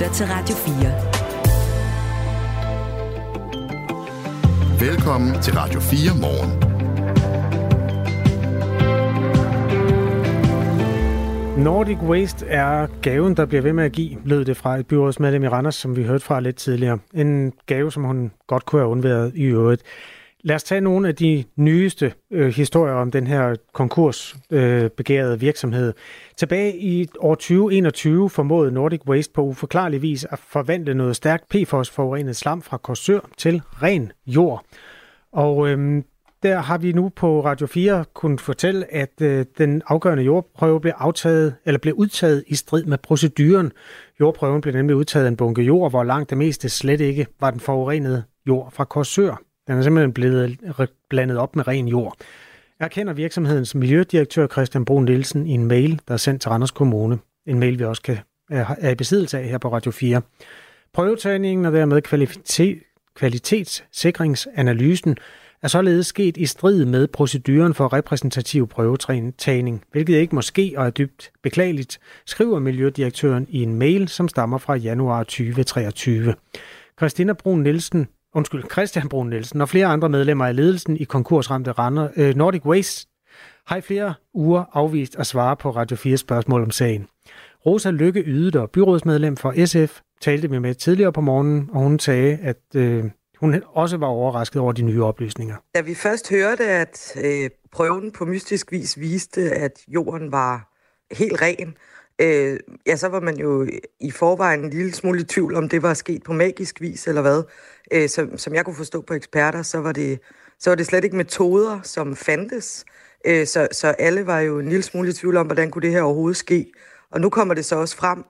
lytter til Radio 4. Velkommen til Radio 4 Morgen. Nordic Waste er gaven, der bliver ved med at give, lød det fra et byrådsmedlem i Randers, som vi hørte fra lidt tidligere. En gave, som hun godt kunne have undværet i øvrigt. Lad os tage nogle af de nyeste historier om den her konkursbegærede virksomhed. Tilbage i år 2021 formåede Nordic Waste på uforklarlig vis at forvandle noget stærkt PFOS-forurenet slam fra Korsør til ren jord. Og der har vi nu på Radio 4 kunnet fortælle, at den afgørende jordprøve blev udtaget i strid med proceduren. Jordprøven blev nemlig udtaget af en bunke jord, hvor langt det meste slet ikke var den forurenede jord fra Korsør. Den er simpelthen blevet blandet op med ren jord. Erkender virksomhedens miljødirektør Christian Brun Nielsen i en mail, der er sendt til Randers Kommune. En mail, vi også er i besiddelse af her på Radio 4. Prøvetagningen og dermed kvalitetssikringsanalysen er således sket i strid med proceduren for repræsentativ prøvetagning, hvilket ikke må ske og er dybt beklageligt, skriver miljødirektøren i en mail, som stammer fra januar 2023. Christian Brun Nielsen og flere andre medlemmer af ledelsen i konkursramte Nordic Waste har i flere uger afvist at svare på Radio 4 spørgsmål om sagen. Rosa Lykke Ydede, byrådsmedlem for SF, talte vi med tidligere på morgenen, og hun sagde, at hun også var overrasket over de nye oplysninger. Da vi først hørte, at prøven på mystisk vis viste, at jorden var helt ren, så var man jo i forvejen en lille smule i tvivl, om det var sket på magisk vis eller hvad. Som jeg kunne forstå på eksperter, så var det slet ikke metoder, som fandtes. Så alle var jo en lille smule i tvivl om, hvordan kunne det her overhovedet ske. Og nu kommer det så også frem,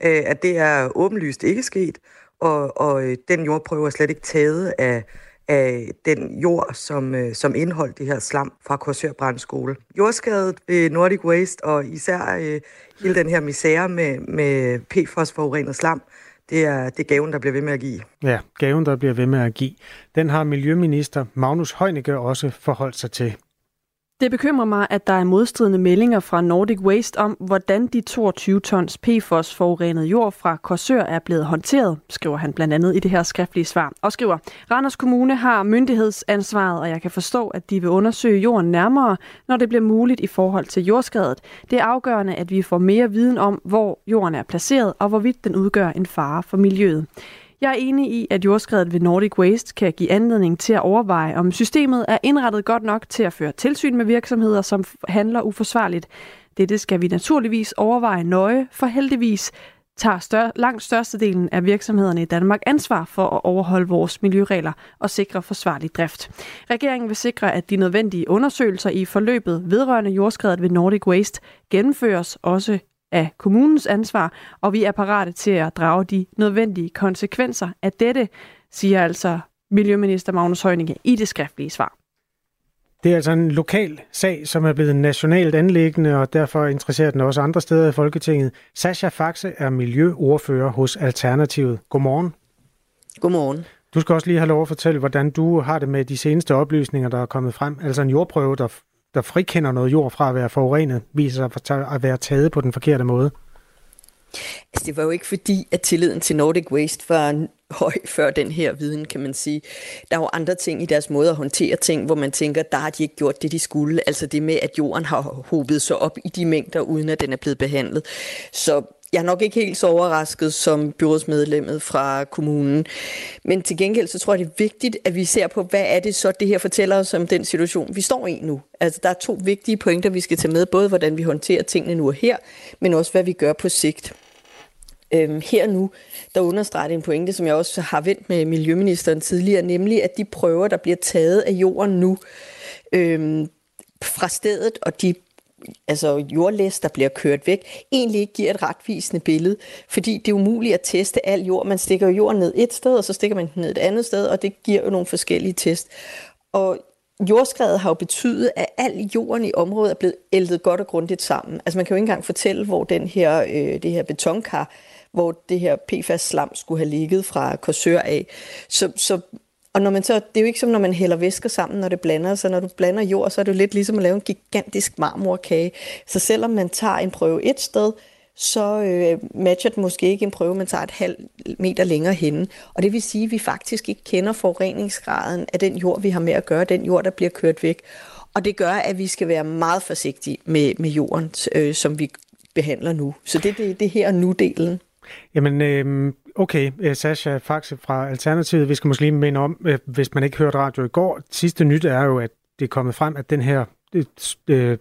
at det er åbenlyst ikke sket, og den jordprøve er slet ikke taget af den jord, som indeholdt det her slam fra Korsør Brandskole. Jordskadet ved Nordic Waste, og især hele den her misære med PFOS-forurenet slam, det er gaven, der bliver ved med at give. Ja, gaven, der bliver ved med at give. Den har miljøminister Magnus Heunicke også forholdt sig til. Det bekymrer mig, at der er modstridende meldinger fra Nordic Waste om, hvordan de 22 tons PFOS-forurenet jord fra Korsør er blevet håndteret, skriver han blandt andet i det her skriftlige svar. Og skriver, Randers Kommune har myndighedsansvaret, og jeg kan forstå, at de vil undersøge jorden nærmere, når det bliver muligt i forhold til jordskadet. Det er afgørende, at vi får mere viden om, hvor jorden er placeret, og hvorvidt den udgør en fare for miljøet. Jeg er enig i, at jordskredet ved Nordic Waste kan give anledning til at overveje, om systemet er indrettet godt nok til at føre tilsyn med virksomheder, som handler uforsvarligt. Dette skal vi naturligvis overveje nøje, for heldigvis tager langt størstedelen af virksomhederne i Danmark ansvar for at overholde vores miljøregler og sikre forsvarlig drift. Regeringen vil sikre, at de nødvendige undersøgelser i forløbet vedrørende jordskredet ved Nordic Waste gennemføres også af kommunens ansvar, og vi er parate til at drage de nødvendige konsekvenser af dette, siger altså miljøminister Magnus Heunicke i det skriftlige svar. Det er altså en lokal sag, som er blevet nationalt anliggende, og derfor interesserer den også andre steder i Folketinget. Sascha Faxe er miljøordfører hos Alternativet. Godmorgen. Godmorgen. Du skal også lige have lov at fortælle, hvordan du har det med de seneste oplysninger, der er kommet frem. Altså en jordprøve, der frikender noget jord fra at være forurenet, viser sig at være taget på den forkerte måde. Altså, det var jo ikke fordi, at tilliden til Nordic Waste var høj før den her viden, kan man sige. Der er jo andre ting i deres måde at håndtere ting, hvor man tænker, der har de ikke gjort det, de skulle. Altså det med, at jorden har hobet sig op i de mængder, uden at den er blevet behandlet. Så jeg er nok ikke helt så overrasket som byrådsmedlemmet fra kommunen. Men til gengæld så tror jeg, det er vigtigt, at vi ser på, hvad er det så, det her fortæller os om den situation, vi står i nu. Altså der er to vigtige pointer, vi skal tage med, både hvordan vi håndterer tingene nu og her, men også hvad vi gør på sigt. Her nu, der understreger det en pointe, som jeg også har vendt med miljøministeren tidligere, nemlig at de prøver, der bliver taget af jorden nu fra stedet, og de jordlæs, der bliver kørt væk, egentlig ikke giver et retvisende billede, fordi det er umuligt at teste al jord. Man stikker jorden ned et sted, og så stikker man den ned et andet sted, og det giver jo nogle forskellige test. Og jordskredet har jo betydet, at al jorden i området er blevet æltet godt og grundigt sammen. Altså man kan jo ikke engang fortælle, hvor den her, det her betonkar, hvor det her PFAS-slam skulle have ligget fra Korsør af. Og når man så, det er jo ikke som, når man hælder væsker sammen, når det blander sig. Når du blander jord, så er det jo lidt ligesom at lave en gigantisk marmorkage. Så selvom man tager en prøve et sted, så matcher den måske ikke en prøve, man tager et halv meter længere henne. Og det vil sige, at vi faktisk ikke kender forureningsgraden af den jord, vi har med at gøre, den jord, der bliver kørt væk. Og det gør, at vi skal være meget forsigtige med jorden, som vi behandler nu. Så det er her og nu-delen. Jamen, okay, Sascha Faxe fra Alternativet. Vi skal måske lige minde om, hvis man ikke hørte radio i går. Sidste nyt er jo, at det er kommet frem, at den her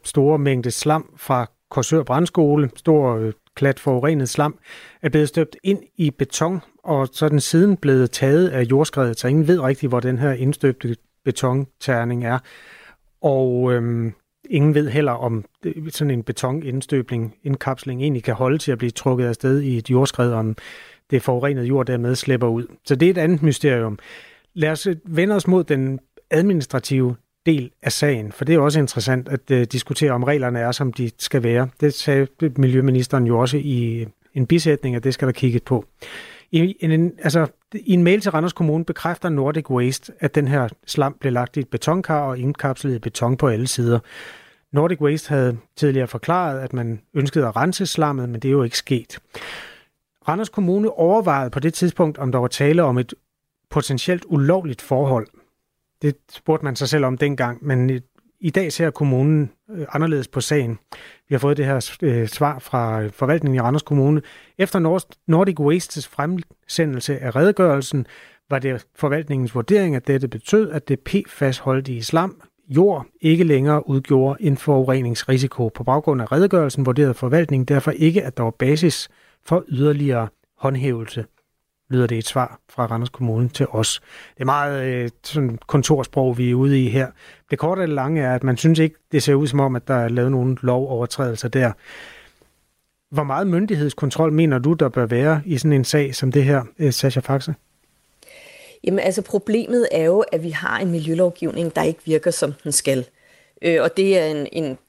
store mængde slam fra Korsør Brandskole, stor klat forurenet slam, er blevet støbt ind i beton, og så er den siden blevet taget af jordskredet, så ingen ved rigtigt, hvor den her indstøbte betonterning er. Og ingen ved heller, om sådan en betonindstøbning, indkapsling, egentlig kan holde til at blive trukket afsted i et jordskred, om det forurenede jord dermed slipper ud. Så det er et andet mysterium. Lad os vende os mod den administrative del af sagen, for det er også interessant at diskutere, om reglerne er, som de skal være. Det sagde miljøministeren jo også i en bisætning, og det skal der kigget på. I en mail til Randers Kommune bekræfter Nordic Waste, at den her slam blev lagt i et betonkar og indkapslet i beton på alle sider. Nordic Waste havde tidligere forklaret, at man ønskede at rense slammet, men det er jo ikke sket. Randers Kommune overvejede på det tidspunkt, om der var tale om et potentielt ulovligt forhold. Det spurgte man sig selv om dengang, men i dag ser kommunen anderledes på sagen. Vi har fået det her svar fra forvaltningen i Randers Kommune. Efter Nordic Wastes fremsendelse af redegørelsen var det forvaltningens vurdering, at dette betød, at det PFAS-holdige slam jord ikke længere udgjorde en forureningsrisiko. På baggrund af redegørelsen vurderede forvaltningen derfor ikke, at der var basis for yderligere håndhævelse, lyder det et svar fra Randers Kommune til os. Det er meget sådan kontorsprog, vi er ude i her. Det korte og det lange er, at man synes ikke, det ser ud som om, at der er lavet nogle lovovertrædelser der. Hvor meget myndighedskontrol mener du, der bør være i sådan en sag som det her, Sascha Faxe? Jamen altså problemet er jo, at vi har en miljølovgivning, der ikke virker, som den skal. Og det er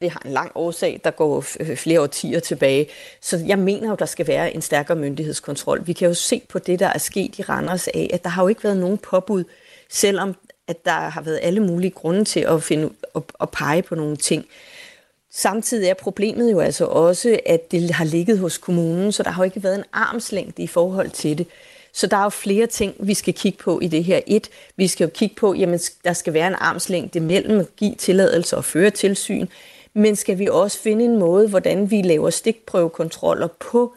det har en lang årsag, der går flere årtier tilbage. Så jeg mener jo, der skal være en stærkere myndighedskontrol. Vi kan jo se på det, der er sket i Randers af, at der har jo ikke været nogen påbud, selvom at der har været alle mulige grunde til at finde og pege på nogle ting. Samtidig er problemet jo altså også, at det har ligget hos kommunen, så der har jo ikke været en armslængde i forhold til det. Så der er jo flere ting, vi skal kigge på i det her. Vi skal jo kigge på, jamen der skal være en armslængde mellem at give tilladelse og føre tilsyn, men skal vi også finde en måde, hvordan vi laver stikprøvekontroller på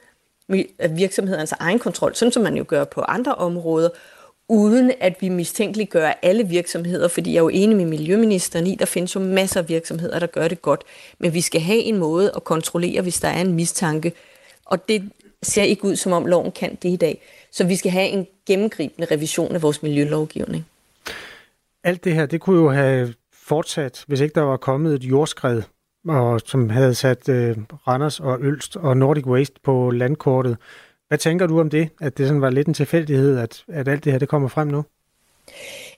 virksomhedernes egen kontrol, sådan som man jo gør på andre områder, uden at vi mistænkeliggør alle virksomheder, fordi jeg er jo enig med miljøministeren i, der findes jo masser af virksomheder, der gør det godt, men vi skal have en måde at kontrollere, hvis der er en mistanke, og det ser ikke ud, som om loven kan det i dag. Så vi skal have en gennemgribende revision af vores miljølovgivning. Alt det her, det kunne jo have fortsat, hvis ikke der var kommet et jordskred, og som havde sat Randers og Ølst og Nordic Waste på landkortet. Hvad tænker du om det? At det sådan var lidt en tilfældighed, at alt det her det kommer frem nu?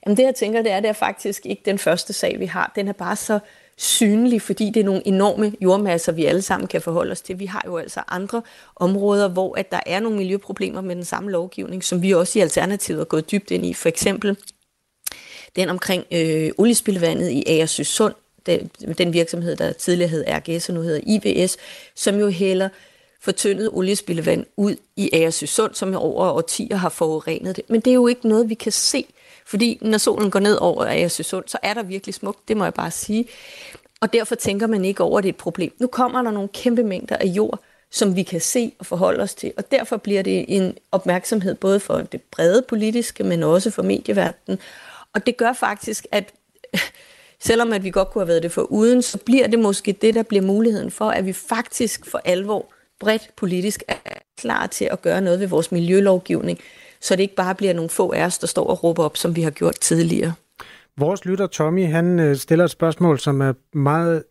Jamen det, jeg tænker, det er faktisk ikke den første sag, vi har. Den er bare så synlig, fordi det er nogle enorme jordmasser, vi alle sammen kan forholde os til. Vi har jo altså andre områder, hvor at der er nogle miljøproblemer med den samme lovgivning, som vi også i Alternativet er gået dybt ind i. For eksempel den omkring oliespilvandet i Ager Søsund, den virksomhed, der tidligere hed RGS og nu hedder IBS, som jo hælder fortyndet oliespildevand ud i Ager Søsund, som over årtier har forurenet det. Men det er jo ikke noget, vi kan se. Fordi når solen går ned over Ager Søsund, så er der virkelig smukt, det må jeg bare sige. Og derfor tænker man ikke over, at det er et problem. Nu kommer der nogle kæmpe mængder af jord, som vi kan se og forholde os til. Og derfor bliver det en opmærksomhed både for det brede politiske, men også for medieverdenen. Og det gør faktisk, at selvom at vi godt kunne have været det foruden, så bliver det måske det, der bliver muligheden for, at vi faktisk for alvor bredt politisk er klar til at gøre noget ved vores miljølovgivning, så det ikke bare bliver nogle få af os, der står og råber op, som vi har gjort tidligere. Vores lytter Tommy, han stiller et spørgsmål, som er meget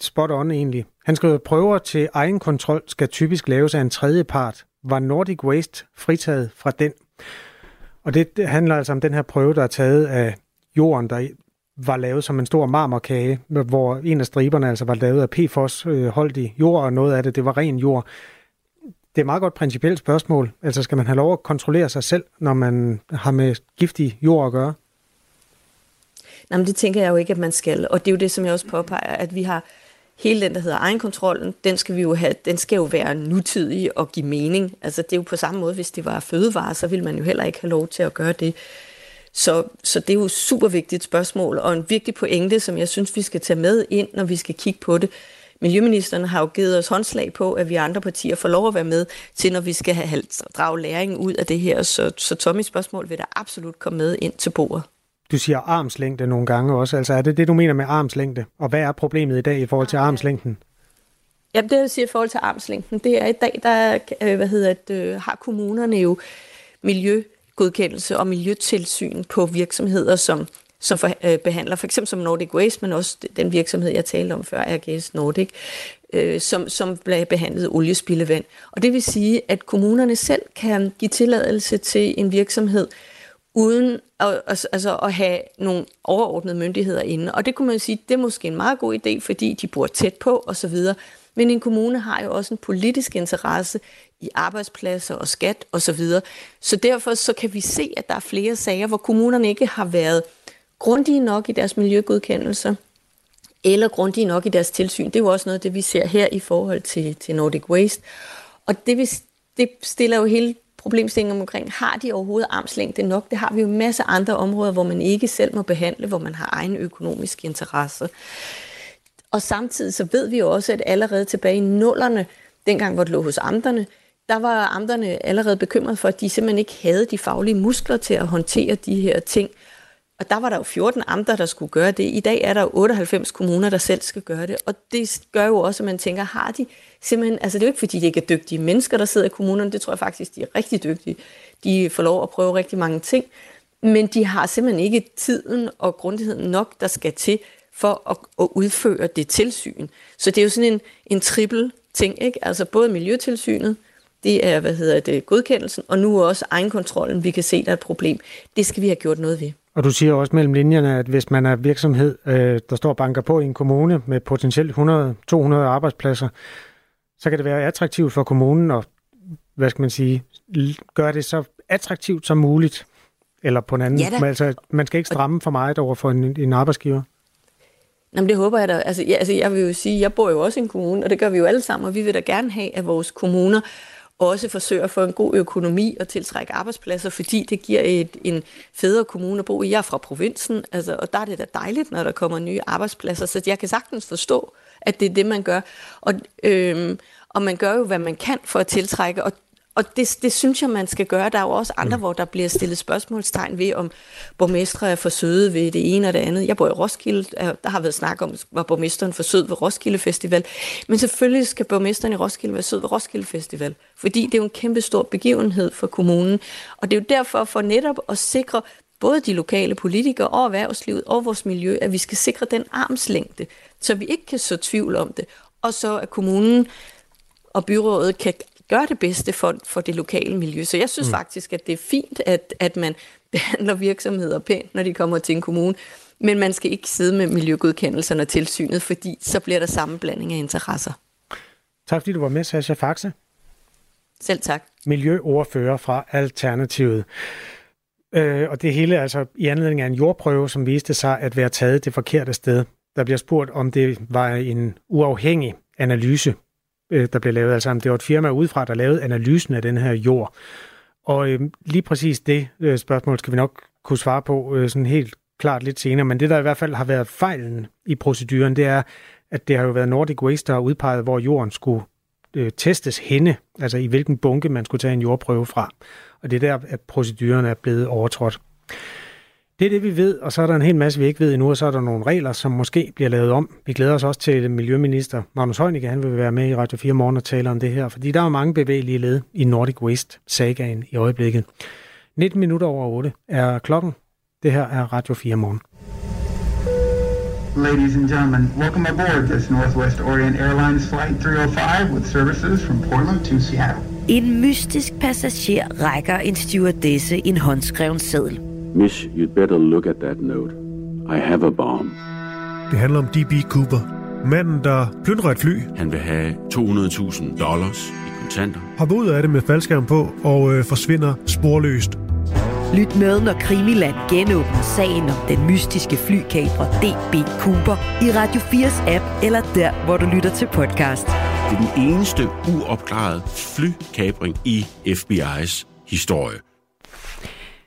spot on egentlig. Han skriver, prøver til egen kontrol skal typisk laves af en tredjepart. Var Nordic Waste fritaget fra den? Og det handler altså om den her prøve, der er taget af jorden, der var lavet som en stor marmorkage, hvor en af striberne altså var lavet af PFOS-holdig jord, og noget af det var ren jord. Det er et meget godt principielt spørgsmål. Altså skal man have lov at kontrollere sig selv, når man har med giftig jord at gøre? Nej, men det tænker jeg jo ikke, at man skal. Og det er jo det, som jeg også påpeger, at vi har hele den, der hedder egenkontrollen, den skal vi jo have, den skal jo være nutidig og give mening. Altså det er jo på samme måde, hvis det var fødevarer, så ville man jo heller ikke have lov til at gøre det. Så det er jo et super vigtigt spørgsmål, og en vigtig pointe, som jeg synes, vi skal tage med ind, når vi skal kigge på det. Miljøministeren har jo givet os håndslag på, at vi andre partier får lov at være med til, når vi skal have drage læringen ud af det her. Så Tommys spørgsmål vil der absolut komme med ind til bordet. Du siger armslængde nogle gange også. Altså er det det, du mener med armslængde? Og hvad er problemet i dag i forhold til armslængden? Jamen det, jeg siger i forhold til armslængden, det er i dag, har kommunerne jo miljøgodkendelse og miljøtilsyn på virksomheder, som behandler for eksempel som Nordic Waste, men også den virksomhed, jeg talte om før, RGS Nordic, som bliver behandlet oliespildevand. Og det vil sige, at kommunerne selv kan give tilladelse til en virksomhed, uden at have nogle overordnede myndigheder inde. Og det kunne man sige, det er måske en meget god idé, fordi de bor tæt på osv. Men en kommune har jo også en politisk interesse i arbejdspladser og skat osv. Så derfor så kan vi se, at der er flere sager, hvor kommunerne ikke har været grundige nok i deres miljøgodkendelser, eller grundige nok i deres tilsyn. Det er jo også noget af det, vi ser her i forhold til Nordic Waste. Og det stiller jo hele problemstillingen omkring, har de overhovedet armslængde nok? Det har vi jo en masse andre områder, hvor man ikke selv må behandle, hvor man har egne økonomiske interesser. Og samtidig så ved vi jo også, at allerede tilbage i 00'erne, dengang hvor det lå hos amterne, der var amterne allerede bekymret for, at de simpelthen ikke havde de faglige muskler til at håndtere de her ting. Og der var der jo 14 amter, der skulle gøre det. I dag er der jo 98 kommuner, der selv skal gøre det. Og det gør jo også, at man tænker, har de simpelthen... Altså det er jo ikke, fordi de ikke er dygtige mennesker, der sidder i kommunerne. Det tror jeg faktisk, de er rigtig dygtige. De får lov at prøve rigtig mange ting. Men de har simpelthen ikke tiden og grundigheden nok, der skal til for at udføre det tilsyn. Så det er jo sådan en triple ting, ikke? Altså både miljøtilsynet, det er, godkendelsen, og nu også egenkontrollen. Vi kan se, der er et problem. Det skal vi have gjort noget ved. Og du siger også mellem linjerne, at hvis man er virksomhed, der står og banker på i en kommune med potentielt 100-200 arbejdspladser, så kan det være attraktivt for kommunen at, hvad skal man sige, gøre det så attraktivt som muligt, eller på en anden. Ja, altså, man skal ikke stramme for meget over for en arbejdsgiver. Jamen det håber jeg da. Altså, jeg vil jo sige, jeg bor jo også i en kommune, og det gør vi jo alle sammen, og vi vil da gerne have, at vores kommuner også forsøger at få en god økonomi og tiltrække arbejdspladser, fordi det giver en federe kommune at bo i. Jeg er fra provinsen, altså, og der er det da dejligt, når der kommer nye arbejdspladser, så jeg kan sagtens forstå, at det er det, man gør. Og man gør jo, hvad man kan for at tiltrække, og det synes jeg, man skal gøre. Der er jo også andre, hvor der bliver stillet spørgsmålstegn ved, om borgmestre er for søde ved det ene og det andet. Jeg bor i Roskilde, der har været snak om, var borgmesteren for sød ved Roskilde Festival. Men selvfølgelig skal borgmesteren i Roskilde være sød ved Roskilde Festival, fordi det er jo en kæmpe stor begivenhed for kommunen. Og det er jo derfor for netop at sikre både de lokale politikere og erhvervslivet og vores miljø, at vi skal sikre den armslængde, så vi ikke kan så tvivl om det. Og så at kommunen og byrådet kan gør det bedste for det lokale miljø. Så jeg synes faktisk, at det er fint, at man behandler virksomheder pænt, når de kommer til en kommune, men man skal ikke sidde med miljøgodkendelserne og tilsynet, fordi så bliver der sammenblanding af interesser. Tak fordi du var med, Sascha Faxe. Selv tak. Miljøordfører fra Alternativet. Og det hele altså i anledning af en jordprøve, som viste sig at være taget det forkerte sted. Der bliver spurgt, om det var en uafhængig analyse, der blev lavet, altså det var et firma udefra, der lavede analysen af den her jord. Og lige præcis det spørgsmål skal vi nok kunne svare på sådan helt klart lidt senere, men det der i hvert fald har været fejlen i proceduren, det er, at det har jo været Nordic Waste, der har udpeget, hvor jorden skulle testes henne, altså i hvilken bunke man skulle tage en jordprøve fra. Og det er der, at proceduren er blevet overtrådt. Det er det, vi ved, og så er der en hel masse, vi ikke ved endnu, og så er der nogle regler, som måske bliver lavet om. Vi glæder os også til miljøminister Magnus Heunicke, han vil være med i Radio4 Morgen og tale om det her, fordi der er mange bevægelige led i Nordic Waste-sagaen i øjeblikket. 19 minutter over 8 er klokken. Det her er Radio4 Morgen. Ladies and gentlemen, welcome aboard this Northwest Orient Airlines flight 305 with services from Portland to Seattle. En mystisk passager rækker en stewardesse en håndskreven seddel. Miss, you'd better look at that note. I have a bomb. Det handler om D.B. Cooper. Manden, der plyndrer et fly. Han vil have $200,000 i kontanter. Hopper ud af det med faldskærm på og forsvinder sporløst. Lyt med, når Krimiland genåbner sagen om den mystiske flykaprer D.B. Cooper i Radio 4's app eller der, hvor du lytter til podcast. Det er den eneste uopklarede flykapring i FBI's historie.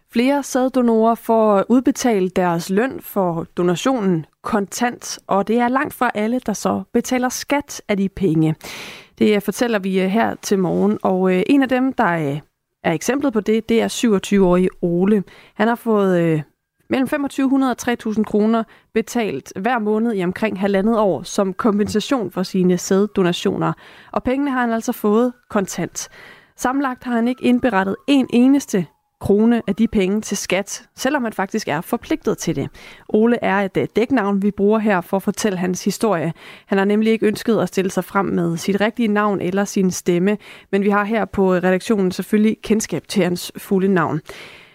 Flere sæddonorer får udbetalt deres løn for donationen kontant, og det er langt fra alle, der så betaler skat af de penge. Det fortæller vi her til morgen, og en af dem, der er eksemplet på det er 27-årige Ole. Han har fået mellem 2.500 og 3.000 kroner betalt hver måned i omkring halvandet år som kompensation for sine sæddonationer. Og pengene har han altså fået kontant. Sammenlagt har han ikke indberettet en eneste krone af de penge til skat, selvom han faktisk er forpligtet til det. Ole er et dæknavn, vi bruger her for at fortælle hans historie. Han har nemlig ikke ønsket at stille sig frem med sit rigtige navn eller sin stemme, men vi har her på redaktionen selvfølgelig kendskab til hans fulde navn.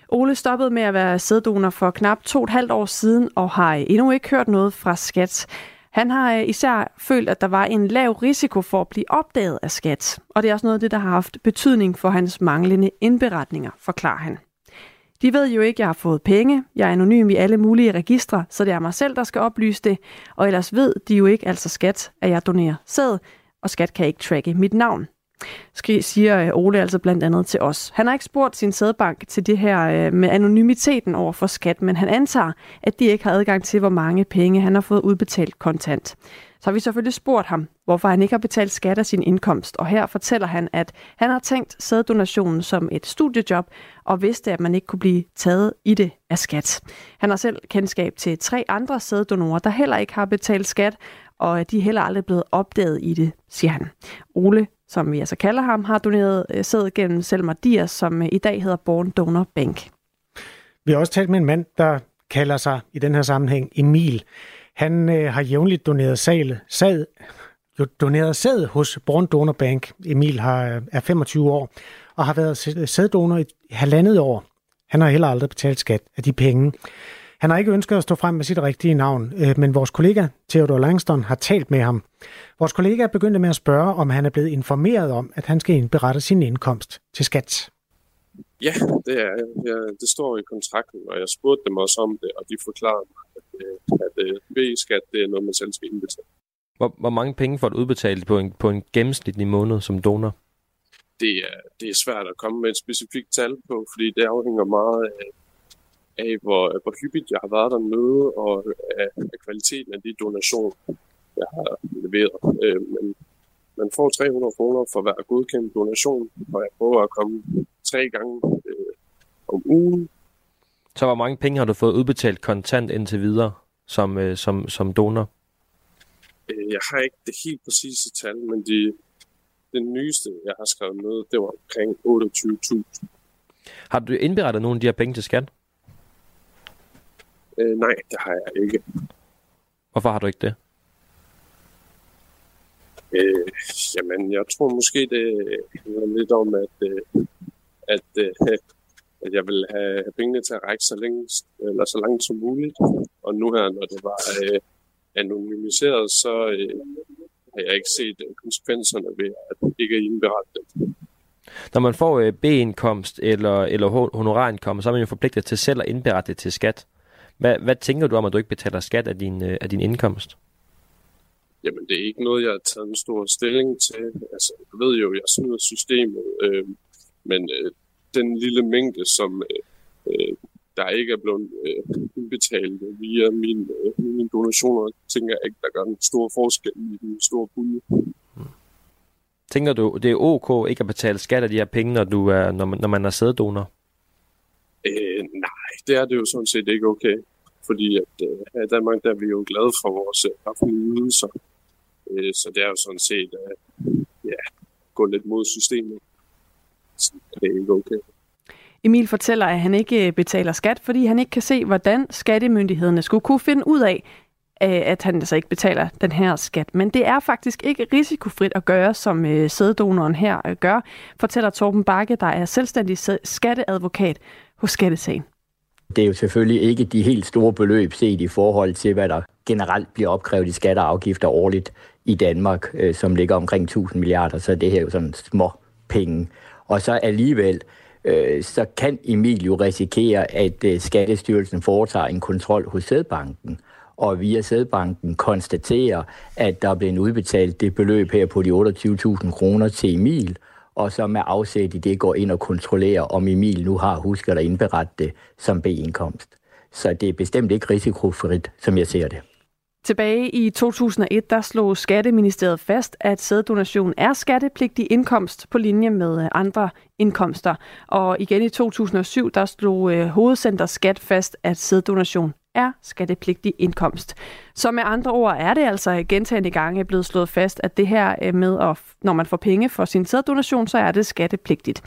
Ole stoppede med at være sæddonor for knap 2,5 år siden og har endnu ikke hørt noget fra skat. Han har især følt, at der var en lav risiko for at blive opdaget af skat. Og det er også noget af det, der har haft betydning for hans manglende indberetninger, forklarer han. De ved jo ikke, at jeg har fået penge. Jeg er anonym i alle mulige registre, så det er mig selv, der skal oplyse det. Og ellers ved de jo ikke, altså skat, at jeg donerer sæd, og skat kan ikke tracke mit navn, siger Ole altså blandt andet til os. Han har ikke spurgt sin sædbank til det her med anonymiteten over for skat, men han antager, at de ikke har adgang til, hvor mange penge han har fået udbetalt kontant. Så har vi selvfølgelig spurgt ham, hvorfor han ikke har betalt skat af sin indkomst, og her fortæller han, at han har tænkt sæddonationen som et studiejob, og vidste, at man ikke kunne blive taget i det af skat. Han har selv kendskab til 3 andre sæddonorer, der heller ikke har betalt skat, og de er heller aldrig blevet opdaget i det, siger han. Ole, som vi altså kalder ham, har doneret sæd gennem Selma Dias, som i dag hedder Born Donor Bank. Vi har også talt med en mand, der kalder sig i den her sammenhæng Emil. Han har jævnligt doneret sæd hos Born Donor Bank. Emil er 25 år og har været sæddonor i halvandet år. Han har heller aldrig betalt skat af de penge. Han har ikke ønsket at stå frem med sit rigtige navn, men vores kollega Theodor Langston har talt med ham. Vores kollega begyndte med at spørge, om han er blevet informeret om, at han skal indberette sin indkomst til skat. Ja, det står i kontrakten, og jeg spurgte dem også om det, og de forklarede mig, at B-skat det er noget, man selv skal indbetale. Hvor mange penge får du udbetalt på en gennemsnitlig måned som donor? Det er svært at komme med et specifikt tal på, fordi det afhænger meget af hvor hyppigt jeg har været dernede, og af kvaliteten af de donationer, jeg har leveret. Men man får 300 kroner for hver godkendt donation, og jeg prøver at komme 3 gange om ugen. Så hvor mange penge har du fået udbetalt kontant indtil videre som donor? Jeg har ikke det helt præcise tal, men den nyeste, jeg har skrevet med, det var omkring 28.000. Har du indberettet nogle af de her penge til skat? Nej, det har jeg ikke. Hvorfor har du ikke det? Jamen, jeg tror måske, det handler lidt om, at jeg vil have pengene til at række så langt som muligt. Og nu her, når det var anonymiseret, så har jeg ikke set konsekvenserne ved at ikke indberette det. Når man får B-indkomst eller honorarindkomst, så er man jo forpligtet til selv at indberette det til skat. Hvad tænker du om, at du ikke betaler skat af din indkomst? Jamen, det er ikke noget, jeg har taget en stor stilling til. Altså, jeg ved jo, jeg snyder systemet, men den lille mængde, som der ikke er blevet indbetalt via mine donationer, tænker jeg ikke, der gør en stor forskel i den store pulje. Tænker du, det er ok ikke at betale skat af de her penge, når man er sæddonor? Nej, det er det jo sådan set ikke okay, fordi at, her i Danmark der er vi jo glade for vores offentlige ydelser, så det er jo sådan set gå lidt mod systemet, så det er ikke okay. Emil fortæller, at han ikke betaler skat, fordi han ikke kan se, hvordan skattemyndighederne skulle kunne finde ud af, at han altså ikke betaler den her skat. Men det er faktisk ikke risikofrit at gøre, som sæddonoren her gør, fortæller Torben Bakke, der er selvstændig skatteadvokat hos Skattesagen. Det er jo selvfølgelig ikke de helt store beløb set i forhold til, hvad der generelt bliver opkrævet i skatter og afgifter årligt i Danmark, som ligger omkring 1.000 milliarder, så det her er jo sådan små penge. Og så alligevel så kan Emil jo risikere, at Skattestyrelsen foretager en kontrol hos sædbanken, og via sædbanken konstaterer, at der er blevet udbetalt det beløb her på de 28.000 kroner til Emil, og som er afsæt i det, går ind og kontrollerer, om Emil nu har husket at indberette det som B-indkomst. Så det er bestemt ikke risikofrit, som jeg ser det. Tilbage i 2001, der slog Skatteministeriet fast, at sæddonation er skattepligtig indkomst på linje med andre indkomster. Og igen i 2007, der slog Hovedcenter Skat fast, at sæddonation er skattepligtig indkomst. Så med andre ord er det altså gentagne gange blevet slået fast, at det her med, at når man får penge for sin sæddonation, så er det skattepligtigt.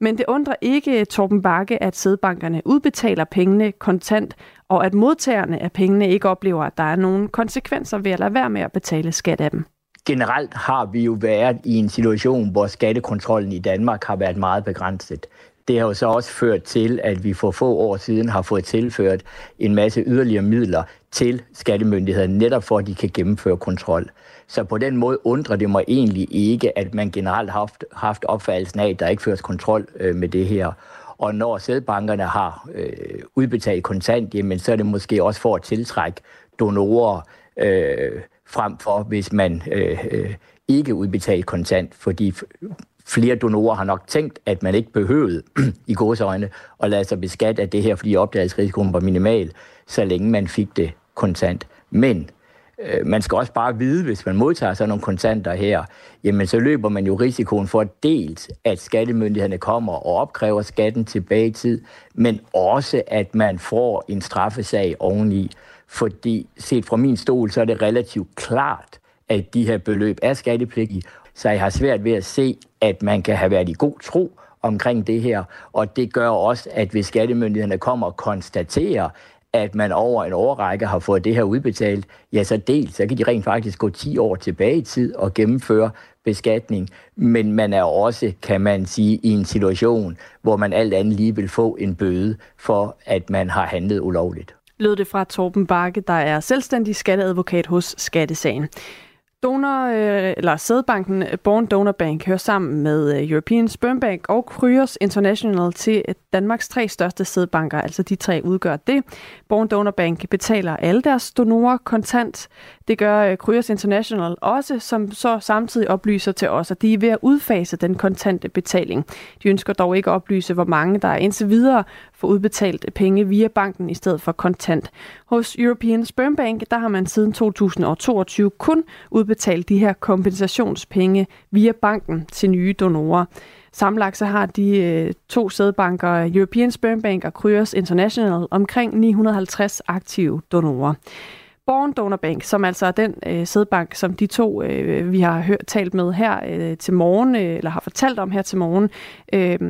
Men det undrer ikke Torben Bakke, at sædbankerne udbetaler pengene kontant, og at modtagerne af pengene ikke oplever, at der er nogen konsekvenser ved at lade være med at betale skat af dem. Generelt har vi jo været i en situation, hvor skattekontrollen i Danmark har været meget begrænset. Det har jo så også ført til, at vi for få år siden har fået tilført en masse yderligere midler til skattemyndighederne, netop for at de kan gennemføre kontrol. Så på den måde undrer det mig egentlig ikke, at man generelt har haft opfattelsen af, at der ikke føres kontrol med det her. Og når sædbankerne har udbetalt kontant, jamen, så er det måske også for at tiltrække donorer frem for, hvis man ikke udbetaler kontant, fordi flere donorer har nok tænkt, at man ikke behøvede i gåseøjne at lade sig beskatte af det her, fordi opdagelsesrisikoen var minimal, så længe man fik det kontant. Men man skal også bare vide, hvis man modtager sådan nogle kontanter her, jamen så løber man jo risikoen for dels, at skattemyndighederne kommer og opkræver skatten tilbage i tid, men også, at man får en straffesag oveni. Fordi set fra min stol, så er det relativt klart, at de her beløb er skattepligtige, så jeg har svært ved at se, at man kan have været i god tro omkring det her, og det gør også, at hvis skattemyndighederne kommer og konstaterer, at man over en årrække har fået det her udbetalt, ja, så dels, så kan de rent faktisk gå 10 år tilbage i tid og gennemføre beskatning, men man er også, kan man sige, i en situation, hvor man alt andet lige vil få en bøde for, at man har handlet ulovligt. Lød det fra Torben Bakke, der er selvstændig skatteadvokat hos Skattesagen. Sædbanken Born Donor Bank hører sammen med European Sperm Bank og Cryos International til Danmarks 3 største sædbanker, altså de 3 udgør det. Born Donor Bank betaler alle deres donorer kontant. Det gør Cryos International også, som så samtidig oplyser til os, at de er ved at udfase den kontante betaling. De ønsker dog ikke at oplyse, hvor mange der indtil videre får udbetalt penge via banken i stedet for kontant. Hos European Sperm Bank, der har man siden 2022 kun udbetalt de her kompensationspenge via banken til nye donorer. Sammenlagt så har de 2 sædbanker, European Sperm Bank og Cryos International, omkring 950 aktive donorer. Born Donor Bank, som altså er den sædbank, som de 2, vi har talt med her til morgen, eller har fortalt om her til morgen,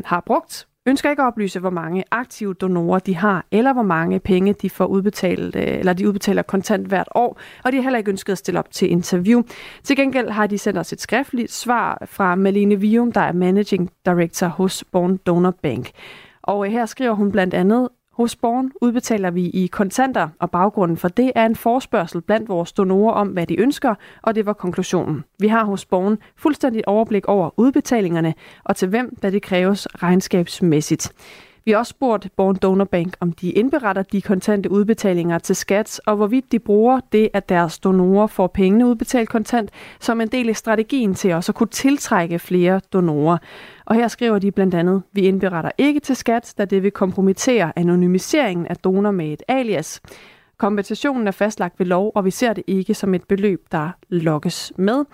har brugt, ønsker ikke at oplyse, hvor mange aktive donorer de har, eller hvor mange penge de får udbetalt, eller de udbetaler kontant hvert år, og de har heller ikke ønsket at stille op til interview. Til gengæld har de sendt os et skriftligt svar fra Malene Vium, der er Managing Director hos Born Donor Bank. Og her skriver hun blandt andet: hos Born udbetaler vi i kontanter, og baggrunden for det er en forespørgsel blandt vores donorer om, hvad de ønsker, og det var konklusionen. Vi har hos Born fuldstændigt overblik over udbetalingerne, og til hvem, da det kræves regnskabsmæssigt. Vi har også spurgt Born Donor Bank, om de indberetter de kontante udbetalinger til skat, og hvorvidt de bruger det, at deres donorer får pengene udbetalt kontant, som en del af strategien til også at kunne tiltrække flere donorer. Og her skriver de blandt andet: vi indberetter ikke til skat, da det vil kompromittere anonymiseringen af donor med et alias. Kompensationen er fastlagt ved lov, og vi ser det ikke som et beløb, der lokkes med.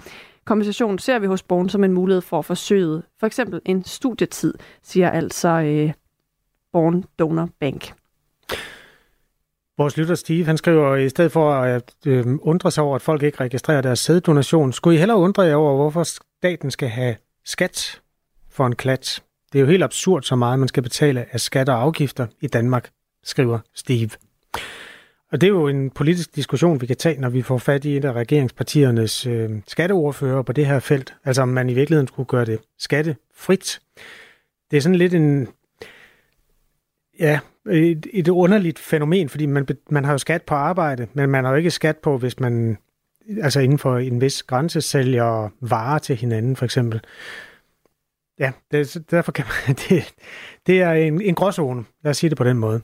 Kompensationen ser vi hos Born som en mulighed for at forsøge for eksempel en studietid, siger altså Born Donor Bank. Vores lytter Steve, han skriver, at i stedet for at undre sig over, at folk ikke registrerer deres sæddonation, skulle I hellere undre jer over, hvorfor staten skal have skat for en klat. Det er jo helt absurd, så meget man skal betale af skatter og afgifter i Danmark, skriver Steve. Og det er jo en politisk diskussion, vi kan tage, når vi får fat i et af regeringspartiernes skatteordfører på det her felt. Altså om man i virkeligheden skulle gøre det skattefrit. Det er sådan lidt en... ja, et underligt fænomen, fordi man har jo skat på arbejde, men man har jo ikke skat på, hvis man altså inden for en vis grænse sælger varer til hinanden, for eksempel. Ja, derfor kan man, det er en gråzone, lad os sige det på den måde.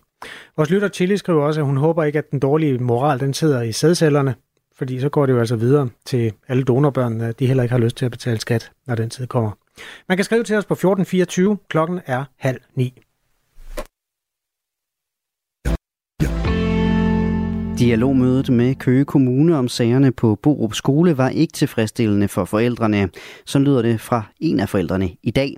Vores lytter Chili skriver også, at hun håber ikke, at den dårlige moral den sidder i sædcellerne, fordi så går det jo altså videre til alle donorbørnene, at de heller ikke har lyst til at betale skat, når den tid kommer. Man kan skrive til os på 1424, klokken er 8:30. Dialogmødet med Køge Kommune om sagerne på Borup Skole var ikke tilfredsstillende for forældrene. Så lyder det fra en af forældrene i dag.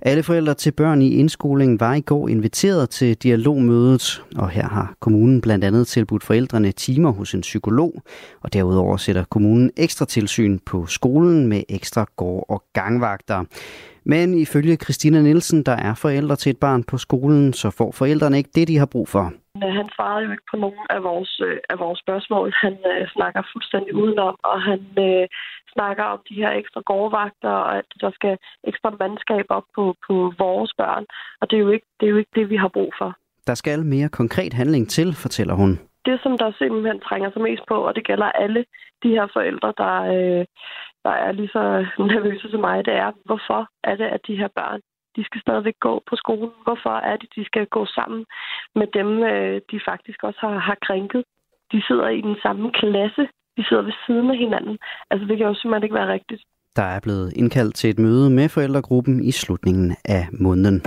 Alle forældre til børn i indskolingen var i går inviteret til dialogmødet, og her har kommunen blandt andet tilbudt forældrene timer hos en psykolog, og derudover sætter kommunen ekstra tilsyn på skolen med ekstra gård- og gangvagter. Men ifølge Christina Nielsen, der er forældre til et barn på skolen, så får forældrene ikke det, de har brug for. Han svarede jo ikke på nogen af vores spørgsmål. Han snakker fuldstændig udenom, og han snakker om de her ekstra gårdvagter, og at der skal ekstra mandskab op på vores børn. Og det er jo ikke det, vi har brug for. Der skal mere konkret handling til, fortæller hun. Det, som der simpelthen trænger sig mest på, og det gælder alle de her forældre, der er lige så nervøse som mig, det er, hvorfor er det, at de her børn, de skal stadigvæk gå på skolen? Hvorfor er det, de skal gå sammen med dem, de faktisk også har krænket? De sidder i den samme klasse. De sidder ved siden af hinanden. Altså, det kan jo simpelthen ikke være rigtigt. Der er blevet indkaldt til et møde med forældregruppen i slutningen af måneden.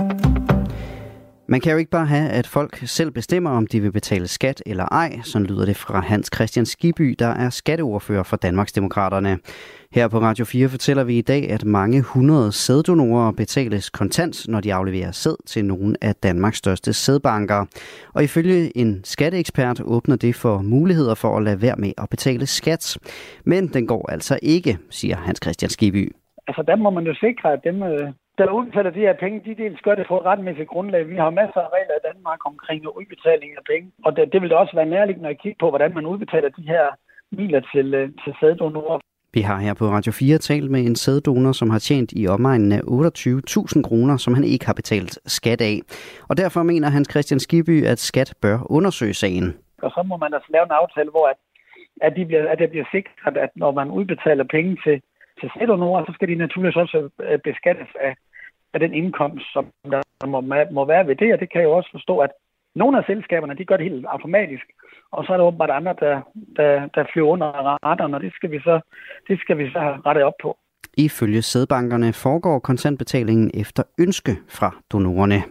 Man kan jo ikke bare have, at folk selv bestemmer, om de vil betale skat eller ej. Sådan lyder det fra Hans Christian Skiby, der er skatteordfører for Danmarksdemokraterne. Her på Radio 4 fortæller vi i dag, at mange hundrede sæddonorer betales kontant, når de afleverer sæd til nogle af Danmarks største sædbanker. Og ifølge en skatteekspert åbner det for muligheder for at lade være med at betale skat. Men den går altså ikke, siger Hans Christian Skiby. Altså, der må man jo sikre, at dem der udbetaler de her penge, de dels gør det på et retmæssigt grundlag. Vi har masser af regler i Danmark omkring udbetaling af penge, og det vil da også være nærliggende at kigge på, hvordan man udbetaler de her midler til sæddonorer. Vi har her på Radio 4 talt med en sæddonor, som har tjent i omegnen af 28.000 kroner, som han ikke har betalt skat af. Og derfor mener Hans Christian Skiby, at skat bør undersøge sagen. Og så må man altså lave en aftale, hvor det bliver sikret, at når man udbetaler penge til sæddonorer, så skal de naturligvis også beskattes af den indkomst, som der må være ved det. Og det kan jeg jo også forstå, at nogle af selskaberne, de gør det helt automatisk. Og så er der åbenbart andre, der flyver under radaren, og det skal vi så have rettet op på. Ifølge sædbankerne foregår kontantbetalingen efter ønske fra donorerne.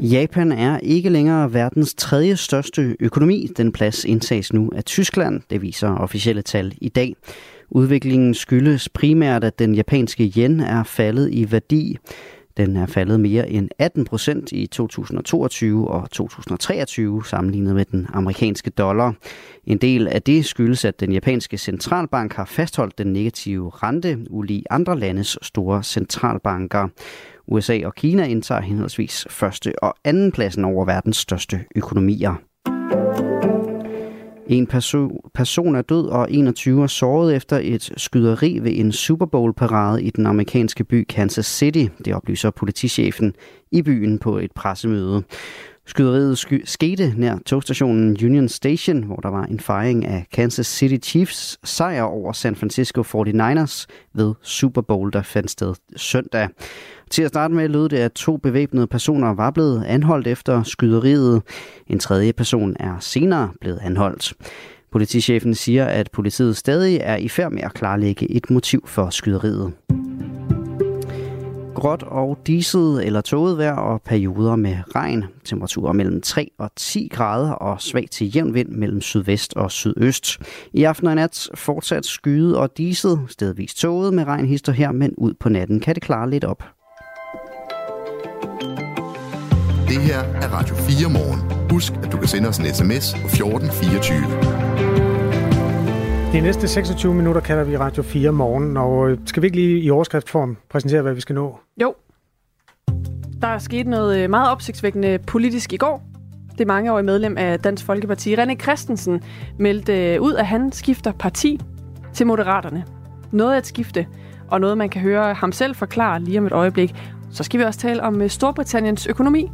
Japan er ikke længere verdens 3. største økonomi. Den plads indtages nu af Tyskland, det viser officielle tal i dag. Udviklingen skyldes primært, at den japanske yen er faldet i værdi. Den er faldet mere end 18% i 2022 og 2023 sammenlignet med den amerikanske dollar. En del af det skyldes, at den japanske centralbank har fastholdt den negative rente, ulig andre landes store centralbanker. USA og Kina indtager henholdsvis første og anden pladsen over verdens største økonomier. En person er død og 21 er såret efter et skyderi ved en Super Bowl-parade i den amerikanske by Kansas City. Det oplyser politichefen i byen på et pressemøde. Skyderiet skete nær togstationen Union Station, hvor der var en fejring af Kansas City Chiefs sejr over San Francisco 49ers ved Super Bowl, der fandt sted søndag. Til at starte med lød det, at 2 bevæbnede personer var blevet anholdt efter skyderiet. En tredje person er senere blevet anholdt. Politichefen siger, at politiet stadig er i færd med at klarlægge et motiv for skyderiet. Gråt og diset eller tåget vejr og perioder med regn. Temperaturer mellem 3 og 10 grader og svag til jævn vind mellem sydvest og sydøst. I aften og nat fortsat skyet og diset, stedvis tåget med regn hister her, men ud på natten kan det klare lidt op. Det her er Radio 4 Morgen. Husk, at du kan sende os en sms på 1424. De næste 26 minutter kalder vi Radio 4 Morgen, og skal vi ikke lige i overskriftsform præsentere, hvad vi skal nå? Jo. Der er sket noget meget opsigtsvækkende politisk i går. Det mangeårige medlem af Dansk Folkeparti, René Christensen, meldte ud, at han skifter parti til Moderaterne. Noget at skifte, og noget man kan høre ham selv forklare lige om et øjeblik. Så skal vi også tale om Storbritanniens økonomi.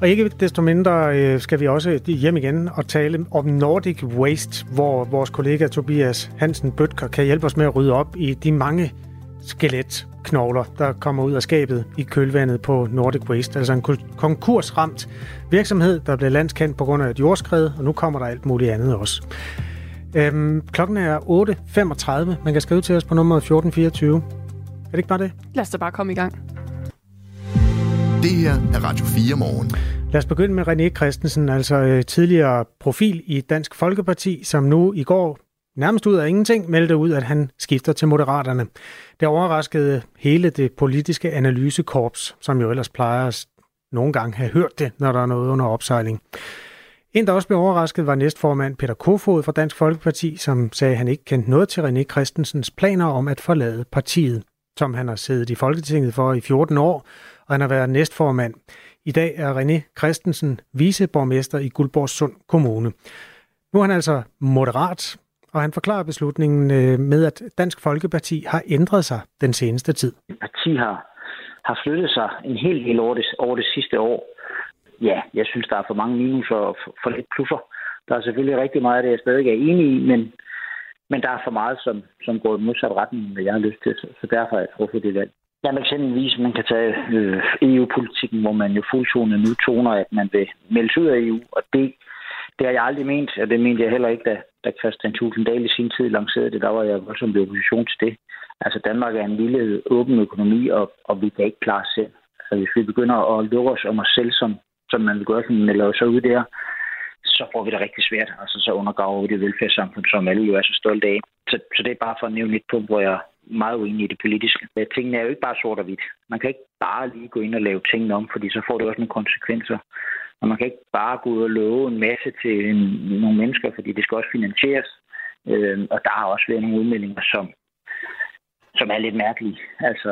Og ikke desto mindre skal vi også hjem igen og tale om Nordic Waste, hvor vores kollega Tobias Hansen-Bøtker kan hjælpe os med at rydde op i de mange skeletknogler, der kommer ud af skabet i kølvandet på Nordic Waste. Altså en konkursramt virksomhed, der blev landskendt på grund af et jordskred, og nu kommer der alt muligt andet også. Klokken er 8.35. Man kan skrive til os på nummer 1424. Er det ikke bare det? Lad os da bare komme i gang. Det her er Radio 4 Morgen. Lad os begynde med René Christensen, altså tidligere profil i Dansk Folkeparti, som nu i går nærmest ud af ingenting meldte ud, at han skifter til Moderaterne. Det overraskede hele det politiske analysekorps, som jo ellers plejer at nogle gange have hørt det, når der er noget under opsejling. En, der også blev overrasket, var næstformand Peter Kofod fra Dansk Folkeparti, som sagde, at han ikke kendte noget til René Christensens planer om at forlade partiet, som han har siddet i Folketinget for i 14 år, og han har været næstformand. I dag er René Christensen viceborgmester i Guldborgsund Kommune. Nu er han altså moderat, og han forklarer beslutningen med, at Dansk Folkeparti har ændret sig den seneste tid. Partiet har flyttet sig en hel del over det sidste år. Ja, jeg synes, der er for mange minuser og for lidt plusser. Der er selvfølgelig rigtig meget af det, jeg stadig er enig i, men der er for meget, som går i modsat retning, hvad jeg har lyst til. Så derfor har jeg truffet det valg. Jamen eksempelvis, man kan tage EU-politikken, hvor man jo fuldtonet nu toner, at man vil melde ud af EU, og det har jeg aldrig ment, og det mente jeg heller ikke, da Christian Thulesen Dahl i sin tid lancerede det. Der var jeg voldsomt i opposition til det. Altså Danmark er en lille åben økonomi, og vi kan ikke klare os selv. Altså, hvis vi begynder at lukke os om os selv, som man vil gøre, eller så ud der, så får vi det rigtig svært. Altså så undergraver vi det velfærdssamfund, som alle jo er så stolte af. Så det er bare for at nævne et punkt, hvor jeg er meget uenig i det politiske. Tingene er jo ikke bare sort og hvidt. Man kan ikke bare lige gå ind og lave tingene om, fordi så får det også nogle konsekvenser. Og man kan ikke bare gå ud og love en masse til nogle mennesker, fordi det skal også finansieres. Og der har også været nogle udmeldinger, som er lidt mærkelige. Altså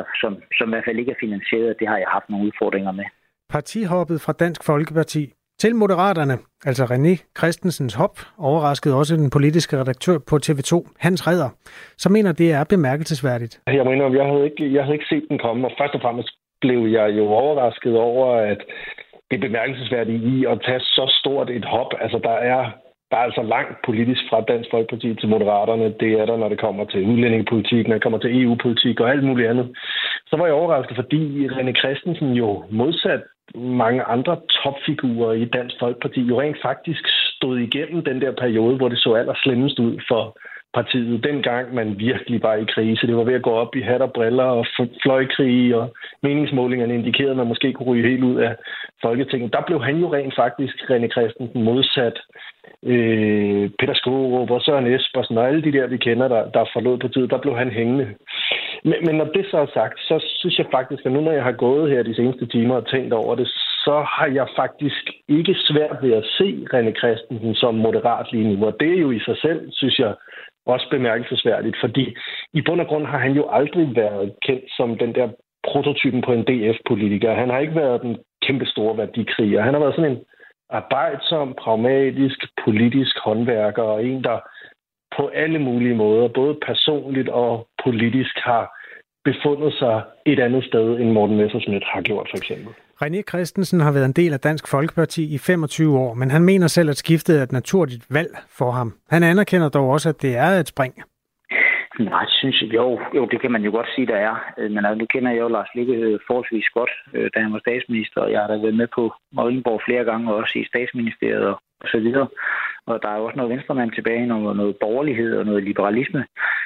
som i hvert fald ikke er finansieret, det har jeg haft nogle udfordringer med. Partihoppet fra Dansk Folkeparti til Moderaterne, altså René Christensens hop, overraskede også den politiske redaktør på TV2, Hans Redder, som mener, det er bemærkelsesværdigt. Jeg mener, jeg havde ikke set den komme, og først og fremmest blev jeg jo overrasket over, at det er bemærkelsesværdigt i at tage så stort et hop. Altså, der er altså langt politisk fra Dansk Folkeparti til Moderaterne. Det er der, når det kommer til udlændingepolitik, når det kommer til EU-politik og alt muligt andet. Så var jeg overrasket, fordi René Christensen jo modsat mange andre topfigurer i Dansk Folkeparti jo rent faktisk stod igennem den der periode, hvor det så allerslemmest ud for partiet. Dengang man virkelig var i krise. Det var ved at gå op i hat og briller og fløjkrig, og meningsmålingerne indikerede, at man måske kunne ryge helt ud af Folketinget. Der blev han jo rent faktisk, René Christensen, modsat Peter Skårup og Søren Espersen og alle de der, vi kender, der forlod partiet. Der blev han hængende. Men når det så er sagt, så synes jeg faktisk, at nu når jeg har gået her de seneste timer og tænkt over det, så har jeg faktisk ikke svært ved at se René Christensen som moderat lige nu. Og det er jo i sig selv, synes jeg, også bemærkelsesværdigt, fordi i bund og grund har han jo aldrig været kendt som den der prototypen på en DF-politiker. Han har ikke været den kæmpe store værdikriger. Han har været sådan en arbejdsom, pragmatisk, politisk håndværker, og en, der på alle mulige måder, både personligt og politisk, har befundet sig et andet sted, end Morten Messerschmidt har gjort, for eksempel. René Christensen har været en del af Dansk Folkeparti i 25 år, men han mener selv, at skiftet er et naturligt valg for ham. Han anerkender dog også, at det er et spring. Nej, det synes jeg jo, det kan man jo godt sige, der er. Men nu kender jeg jo Lars Løkke forholdsvis godt, da han var statsminister, og jeg har da været med på Marienborg flere gange, også i statsministeriet og så videre. Og der er jo også noget venstremand tilbage, noget borgerlighed og noget liberalisme.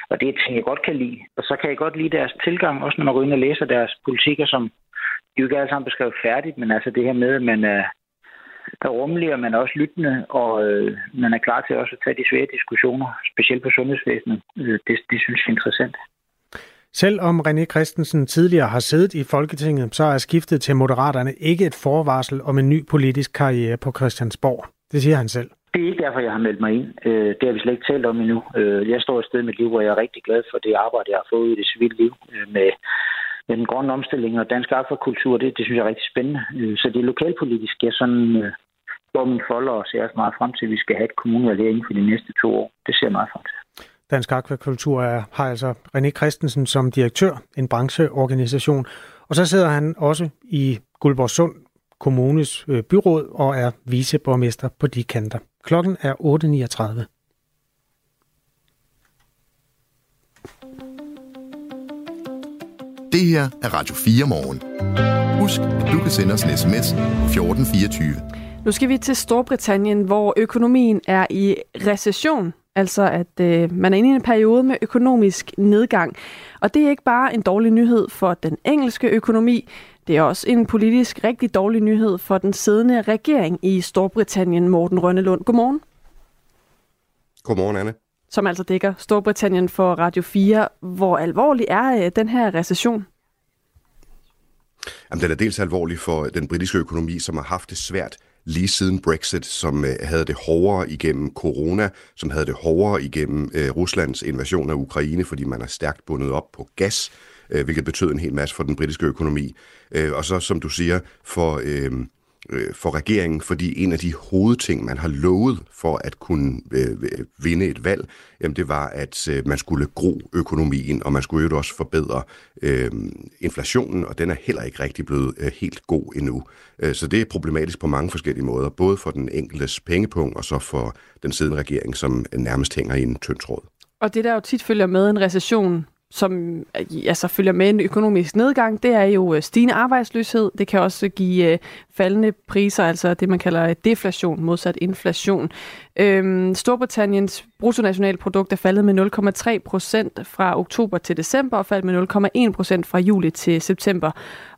Og det er ting, jeg godt kan lide. Og så kan jeg godt lide deres tilgang, også når man går ind og læser deres politikker, som de jo ikke alle sammen beskrevet færdigt, men altså det her med, at man er rummelig, og man er også lyttende, og man er klar til også at tage de svære diskussioner, specielt på sundhedsvæsenet. Det synes jeg er interessant. Selvom René Christensen tidligere har siddet i Folketinget, så er skiftet til Moderaterne ikke et forvarsel om en ny politisk karriere på Christiansborg. Det siger han selv. Det er ikke derfor, jeg har meldt mig ind. Det har vi slet ikke talt om endnu. Jeg står et sted i mit liv, hvor jeg er rigtig glad for det arbejde, jeg har fået i det civile liv med den grønne omstilling og dansk akvakultur, det synes jeg er rigtig spændende. Så det er lokalpolitisk. Jeg går mine folder og ser meget frem til, at vi skal have et kommunevalg inden for de næste 2 år. Det ser jeg meget frem til. Dansk Akvakultur har altså René Christensen som direktør, en brancheorganisation. Og så sidder han også i Guldborgsund Kommunes byråd og er viceborgmester på de kanter. Klokken er 8.39. Det her er Radio 4 Morgen. Husk, at du kan sende os en sms 1424. Nu skal vi til Storbritannien, hvor økonomien er i recession. Altså at man er inde i en periode med økonomisk nedgang. Og det er ikke bare en dårlig nyhed for den engelske økonomi. Det er også en politisk rigtig dårlig nyhed for den siddende regering i Storbritannien, Morten Røndelund. Godmorgen. Godmorgen, Anne. Som altså dækker Storbritannien for Radio 4. Hvor alvorlig er den her recession? Jamen, den er dels alvorlig for den britiske økonomi, som har haft det svært lige siden Brexit, som havde det hårdere igennem corona, som havde det hårdere igennem Ruslands invasion af Ukraine, fordi man er stærkt bundet op på gas, hvilket betød en hel masse for den britiske økonomi. Og så, som du siger, for regeringen, fordi en af de hovedting, man har lovet for at kunne vinde et valg, jamen det var, at man skulle gro økonomien, og man skulle jo også forbedre inflationen, og den er heller ikke rigtig blevet helt god endnu. Så det er problematisk på mange forskellige måder, både for den enkeltes pengepunkt, og så for den siddende regering, som nærmest hænger i en tynd tråd. Og det, der jo tit følger med en recession, som altså følger med en økonomisk nedgang, det er jo stigende arbejdsløshed. Det kan også give faldende priser, altså det, man kalder deflation, modsat inflation. Storbritanniens bruttonationalprodukt er faldet med 0,3% fra oktober til december, og faldt med 0,1% fra juli til september.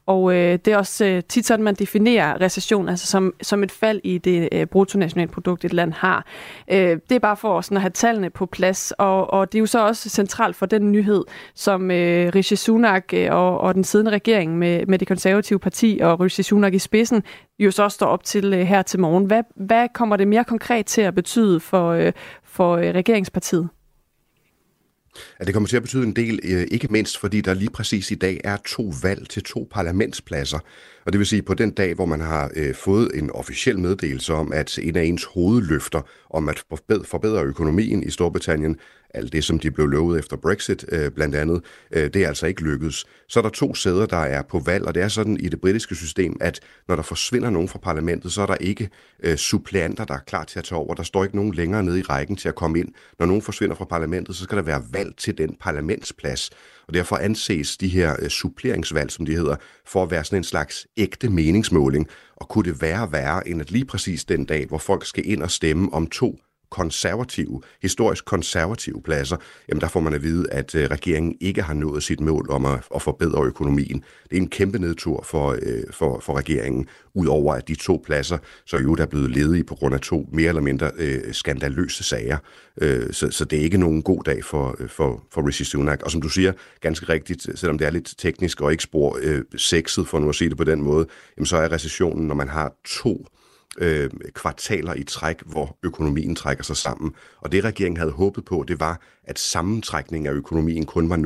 Og det er også tit sådan, man definerer recession, altså som et fald i det bruttonationalprodukt, et land har. Det er bare for sådan at have tallene på plads, og det er jo så også centralt for den nyhed, som Rishi Sunak og den siddende regering med det konservative parti og Rishi Sunak i spidsen jo så også står op til her til morgen. Hvad kommer det mere konkret til at betyde for regeringspartiet? At det kommer til at betyde en del, ikke mindst fordi der lige præcis i dag er 2 valg til 2 parlamentspladser. Og det vil sige, på den dag, hvor man har fået en officiel meddelelse om, at en af ens hovedløfter om at forbedre økonomien i Storbritannien, alt det, som de blev lovet efter Brexit blandt andet, det er altså ikke lykkedes. Så er der 2 sæder, der er på valg, og det er sådan i det britiske system, at når der forsvinder nogen fra parlamentet, så er der ikke suppleanter, der er klar til at tage over. Der står ikke nogen længere nede i rækken til at komme ind. Når nogen forsvinder fra parlamentet, så skal der være valg til den parlamentsplads. Og derfor anses de her suppleringsvalg, som de hedder, for at være sådan en slags ægte meningsmåling. Og kunne det være værre, end at lige præcis den dag, hvor folk skal ind og stemme om 2 konservative, historisk konservative pladser, jamen der får man at vide, at regeringen ikke har nået sit mål om at forbedre økonomien. Det er en kæmpe nedtur for regeringen, udover at de 2 pladser, så jo der er blevet ledige på grund af 2 mere eller mindre skandaløse sager. Så det er ikke nogen god dag for Rishi Sunak. Og som du siger, ganske rigtigt, selvom det er lidt teknisk og ikke spor sexet, for nu at sige det på den måde, jamen så er recessionen, når man har 2 kvartaler i træk, hvor økonomien trækker sig sammen. Og det, regeringen havde håbet på, det var, at sammentrækningen af økonomien kun var 0,1%,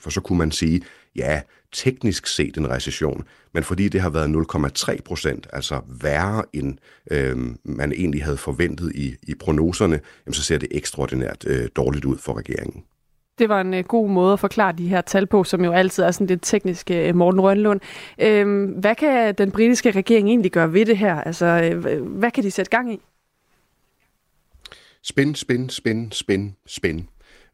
for så kunne man sige, ja, teknisk set en recession, men fordi det har været 0,3%, altså værre end man egentlig havde forventet i prognoserne, jamen, så ser det ekstraordinært dårligt ud for regeringen. Det var en god måde at forklare de her tal på, som jo altid er sådan lidt teknisk, Morten Røndelund. Hvad kan den britiske regering egentlig gøre ved det her? Altså, hvad kan de sætte gang i? Spin.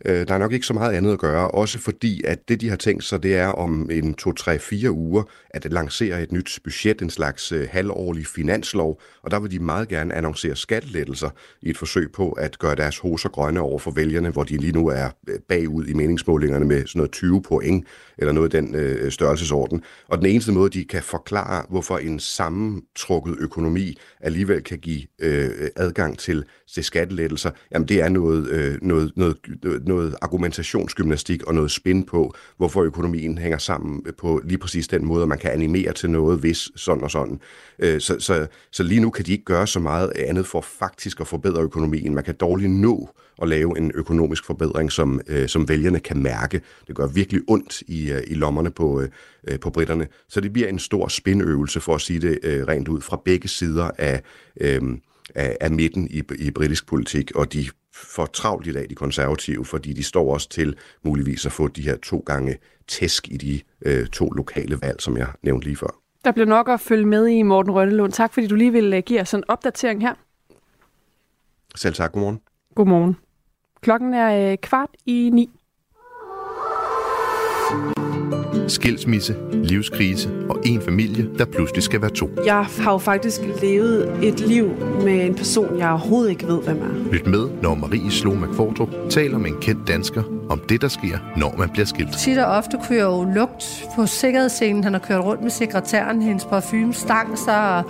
Der er nok ikke så meget andet at gøre, også fordi, at det, de har tænkt sig, det er om en 2-3-4 uger, at lancere et nyt budget, en slags halvårlig finanslov, og der vil de meget gerne annoncere skattelettelser i et forsøg på at gøre deres hoser grønne over for vælgerne, hvor de lige nu er bagud i meningsmålingerne med sådan noget 20 point, eller noget af den størrelsesorden. Og den eneste måde, de kan forklare, hvorfor en sammentrukket økonomi alligevel kan give adgang til skattelettelser, jamen det er noget argumentationsgymnastik og noget spin på, hvorfor økonomien hænger sammen på lige præcis den måde, at man kan animere til noget, hvis sådan og sådan. Så lige nu kan de ikke gøre så meget andet for faktisk at forbedre økonomien. Man kan dårligt nå at lave en økonomisk forbedring, som vælgerne kan mærke. Det gør virkelig ondt i lommerne på britterne. Så det bliver en stor spinøvelse, for at sige det rent ud, fra begge sider af midten i britisk politik, og de for travlt i dag, de konservative, fordi de står også til muligvis at få de her 2 gange tæsk i de 2 lokale valg, som jeg nævnte lige før. Der bliver nok at følge med i, Morten Røndelund. Tak, fordi du lige vil give os en opdatering her. Selv tak. Godmorgen. Godmorgen. Klokken er 8:45. skilsmisse, livskrise og en familie, der pludselig skal være to. Jeg har jo faktisk levet et liv med en person, jeg overhovedet ikke ved, hvem er. Lyt med, når Marie Slo McFordrup taler med en kendt dansker om det, der sker, når man bliver skilt. Tidt og ofte kunne jeg jo lugte på sikkerhedsscenen. Han har kørt rundt med sekretæren, hendes parfume stank sig.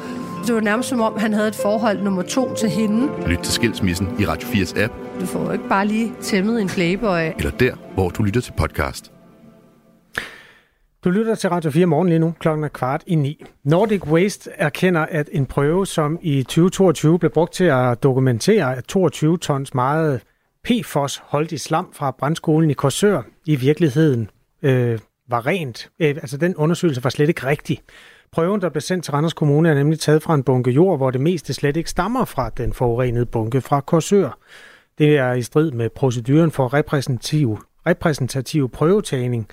Det var nærmest som om, han havde et forhold nummer 2 til hende. Lyt til Skilsmissen i Radio 4's app. Du får jo ikke bare lige tæmmet en playboy. Eller der, hvor du lytter til podcast. Du lytter til Radio 4 Morgen lige nu, klokken er 8:45. Nordic Waste erkender, at en prøve, som i 2022 blev brugt til at dokumentere, at 22 tons meget PFOS-holdig slam fra brandskolen i Korsør i virkeligheden var rent. Altså den undersøgelse var slet ikke rigtig. Prøven, der blev sendt til Randers Kommune, er nemlig taget fra en bunke jord, hvor det meste slet ikke stammer fra den forurenede bunke fra Korsør. Det er i strid med proceduren for repræsentativ prøvetagning,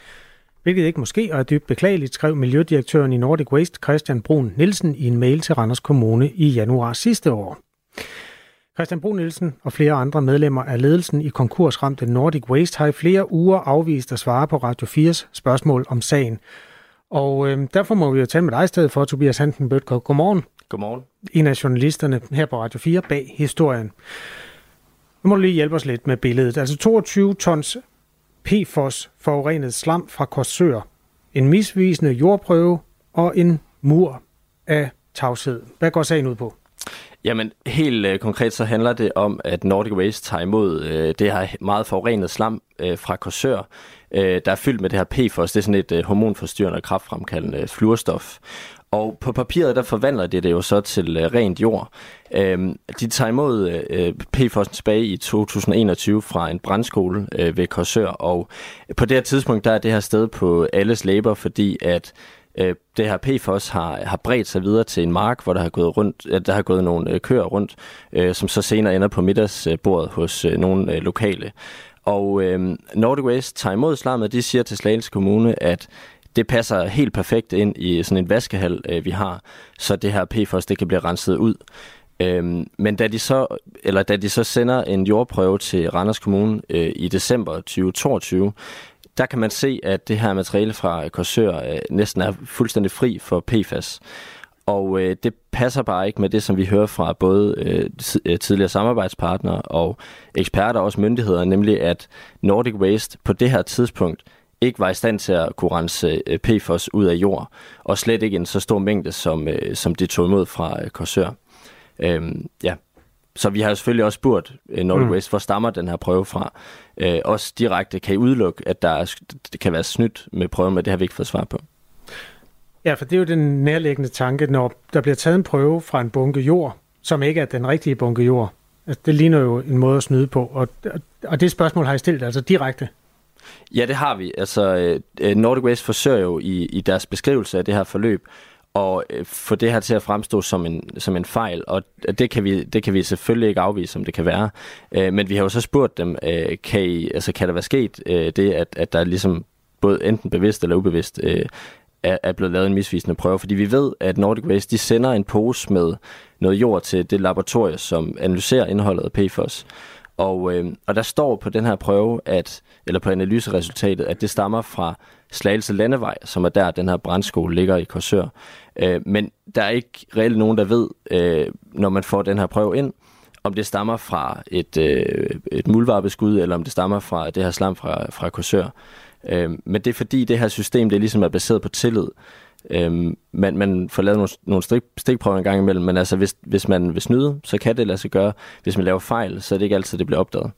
hvilket ikke måske og er dybt beklageligt, skrev miljødirektøren i Nordic Waste, Christian Brun Nielsen, i en mail til Randers Kommune i januar sidste år. Christian Brun Nielsen og flere andre medlemmer af ledelsen i konkursramte Nordic Waste har i flere uger afvist at svare på Radio 4's spørgsmål om sagen. Og derfor må vi jo tale med dig i stedet for, Tobias Hansen-Bøtker. Godmorgen. Godmorgen. En af journalisterne her på Radio 4 bag historien. Nu må du lige hjælpe os lidt med billedet. Altså 22 tons PFOS-forurenet slam fra Korsør. En misvisende jordprøve og en mur af tavshed. Hvad går sagen ud på? Jamen, helt konkret så handler det om, at Nordic Waste tager imod det her meget forurenet slam fra Korsør, der er fyldt med det her PFOS. Det er sådan et hormonforstyrrende og kræftfremkaldende fluorstof. Og på papiret, der forvandler det jo så til rent jord. De tager imod PFOS'en tilbage i 2021 fra en brandskole ved Korsør. Og på det her tidspunkt, der er det her sted på alles læber, fordi at det her PFOS har bredt sig videre til en mark, hvor der har gået nogle køer rundt, som så senere ender på middagsbordet hos nogle lokale. Og Nordic Waste tager imod slammet. De siger til Slagelse Kommune, at det passer helt perfekt ind i sådan en vaskehal, vi har, så det her PFOS, det kan blive renset ud. Men da de så sender en jordprøve til Randers Kommune i december 2022, der kan man se, at det her materiale fra Korsør næsten er fuldstændig fri for PFAS. Og det passer bare ikke med det, som vi hører fra både tidligere samarbejdspartnere og eksperter og også myndigheder, nemlig at Nordic Waste på det her tidspunkt ikke var i stand til at kunne rense PFOS ud af jord, og slet ikke en så stor mængde, som de tog imod fra Korsør. Ja. Så vi har jo selvfølgelig også spurgt Nordic Waste, hvor stammer den her prøve fra? Også direkte kan I udelukke, at det kan være snydt med prøven, men det har vi ikke fået svar på. Ja, for det er jo den nærliggende tanke, når der bliver taget en prøve fra en bunke jord, som ikke er den rigtige bunke jord. Altså, det ligner jo en måde at snyde på, og det spørgsmål har I stillet altså direkte. Ja, det har vi. Altså, Nordic Waste forsøger jo i deres beskrivelse af det her forløb, og få det her til at fremstå som en fejl, og det kan vi selvfølgelig ikke afvise, som det kan være. Men vi har jo så spurgt dem, kan der være sket det, at der ligesom både enten bevidst eller ubevidst er blevet lavet en misvisende prøve? Fordi vi ved, at Nordic Waste, de sender en pose med noget jord til det laboratorium, som analyserer indholdet af PFOS. Og der står på den her prøve, eller på analyseresultatet, at det stammer fra Slagelse Landevej, som er der, den her brandskole ligger i Korsør. Men der er ikke reelt nogen, der ved, når man får den her prøve ind, om det stammer fra et muldvarpeskud, eller om det stammer fra det her slam fra Korsør. Men det er fordi, det her system, det ligesom er baseret på tillid. Man får lavet nogle stikprøver en gang imellem, men altså hvis man vil snyde, så kan det lade sig gøre. Hvis man laver fejl, så er det ikke altid, det bliver opdaget.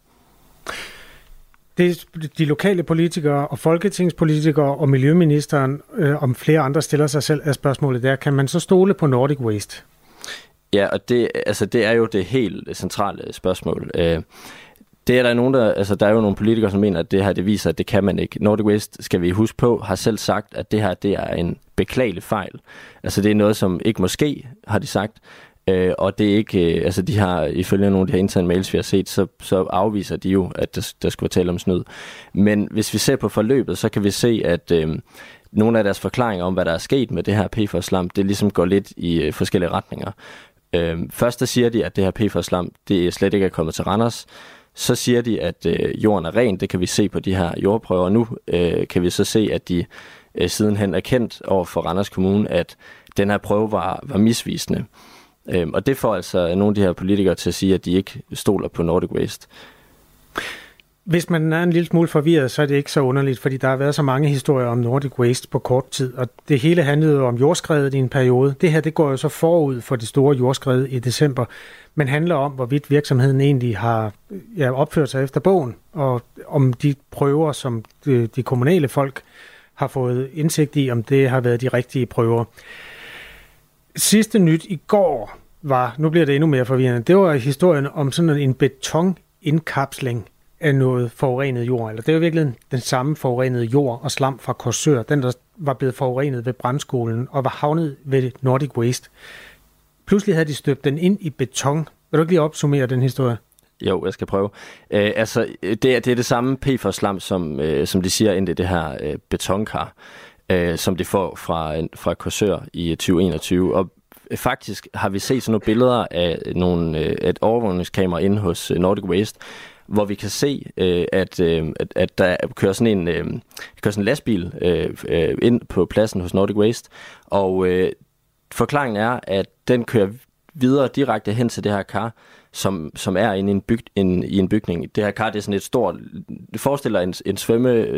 Det de lokale politikere og folketingspolitikere og miljøministeren om flere andre stiller sig selv af spørgsmålet der. Kan man så stole på Nordic Waste? Ja, og det er jo det helt centrale spørgsmål. Det er der nogen, der er jo nogle politikere, som mener, at det her, det viser, at det kan man ikke. Nordic Waste, skal vi huske på, har selv sagt, at det her, det er en beklagelig fejl. Altså det er noget, som ikke måske, har de sagt. Og det er ikke, de har, ifølge nogle af de her interne mails, vi har set, så afviser de jo, at der skulle være tale om snyd. Men hvis vi ser på forløbet, så kan vi se, at nogle af deres forklaringer om, hvad der er sket med det her PFOS-slam, det ligesom går lidt i forskellige retninger. Først der siger de, at det her PFOS-slam, det slet ikke er kommet til Randers. Så siger de, at jorden er ren, det kan vi se på de her jordprøver. Nu kan vi så se, at de sidenhen erkendt over for Randers Kommune, at den her prøve var misvisende. Og det får altså nogle af de her politikere til at sige, at de ikke stoler på Nordic Waste. Hvis man er en lille smule forvirret, så er det ikke så underligt, fordi der har været så mange historier om Nordic Waste på kort tid, og det hele handlede om jordskredet i en periode. Det her, det går jo så forud for det store jordskred i december, men handler om, hvorvidt virksomheden egentlig har opført sig efter bogen, og om de prøver, som de kommunale folk har fået indsigt i, om det har været de rigtige prøver. Sidste nyt i går var, nu bliver det endnu mere forvirrende, det var historien om sådan en betonindkapsling af noget forurenet jord, eller det er jo virkelig den samme forurenede jord og slam fra Korsør, den der var blevet forurenet ved brandskolen og var havnet ved Nordic Waste. Pludselig havde de støbt den ind i beton. Vil du ikke lige opsummere den historie? Jo, jeg skal prøve. Det er det samme PFOS-slam, som de siger ind i det her betonkar, som de får fra Korsør i 2021. Og faktisk har vi set sådan nogle billeder af et overvågningskamera inde hos Nordic Waste, hvor vi kan se, at der kører sådan en lastbil ind på pladsen hos Nordic Waste, og forklaringen er, at den kører videre direkte hen til det her kar, som er inde i en bygning. Det her kar, det er sådan et stort, det forestiller en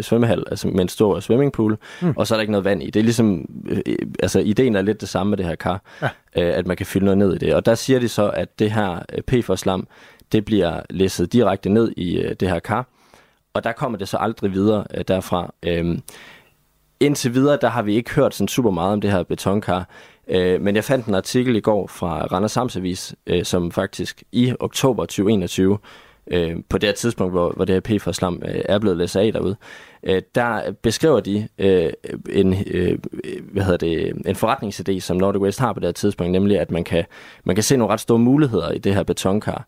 svømmehal, altså med en stor swimmingpool, og så er der ikke noget vand i. Det er ligesom, altså ideen er lidt det samme med det her kar, at man kan fylde noget ned i det. Og der siger de så, at det her PFOS-slam, det bliver læsset direkte ned i det her kar, og der kommer det så aldrig videre derfra. Indtil videre, der har vi ikke hørt sådan super meget om det her betonkar, men jeg fandt en artikel i går fra Randers Amts Avis, som faktisk i oktober 2021, på det her tidspunkt, hvor det her PFAS-slam er blevet læsset af derude, der beskriver de en forretningsidé, som Nordic Waste har på det her tidspunkt, nemlig at man kan se nogle ret store muligheder i det her betonkar.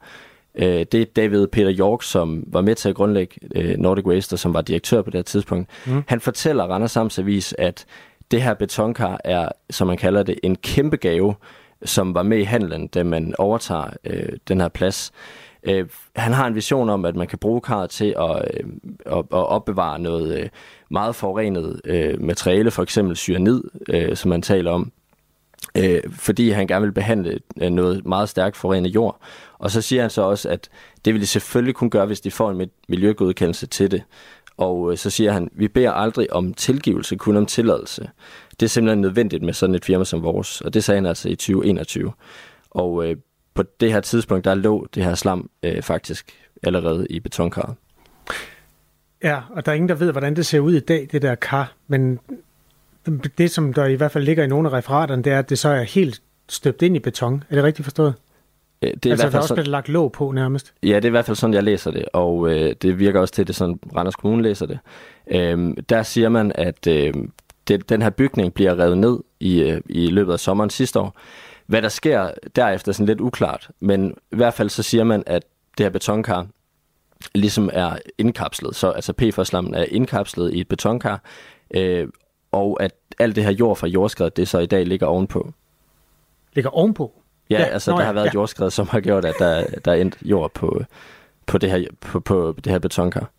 Det er David Peter York, som var med til at grundlægge Nordic Waste, og som var direktør på det her tidspunkt. Han fortæller Randers Amts Avis, at det her betonkar er, som man kalder det, en kæmpe gave, som var med i handlen, da man overtager den her plads. Han har en vision om, at man kan bruge karret til at opbevare noget meget forurenet materiale, for eksempel cyanid, som man taler om, fordi han gerne vil behandle noget meget stærkt forurenet jord. Og så siger han så også, at det vil de selvfølgelig kunne gøre, hvis de får en miljøgodkendelse til det. Og så siger han, vi beder aldrig om tilgivelse, kun om tilladelse. Det er simpelthen nødvendigt med sådan et firma som vores. Og det sagde han altså i 2021. Og på det her tidspunkt, der lå det her slam faktisk allerede i betonkarret. Ja, og der er ingen, der ved, hvordan det ser ud i dag, det der kar. Men det, som der i hvert fald ligger i nogle af referaterne, det er, at det så er helt støbt ind i beton. Er det rigtigt forstået? Det er altså, der er også blevet lagt låg på nærmest? Ja, det er i hvert fald sådan, jeg læser det, og det virker også til, at det er sådan, Randers Kommune læser det. Der siger man, at den her bygning bliver revet ned i løbet af sommeren sidste år. Hvad der sker derefter er sådan lidt uklart, men i hvert fald så siger man, at det her betonkar ligesom er indkapslet. Så altså PFOS-slammen er indkapslet i et betonkar, og at alt det her jord fra jordskredet, det så i dag ligger ovenpå. Ligger ovenpå? Ja, altså der har været jordskred, som har gjort, at der er endt jord på det her, på det her betonkar.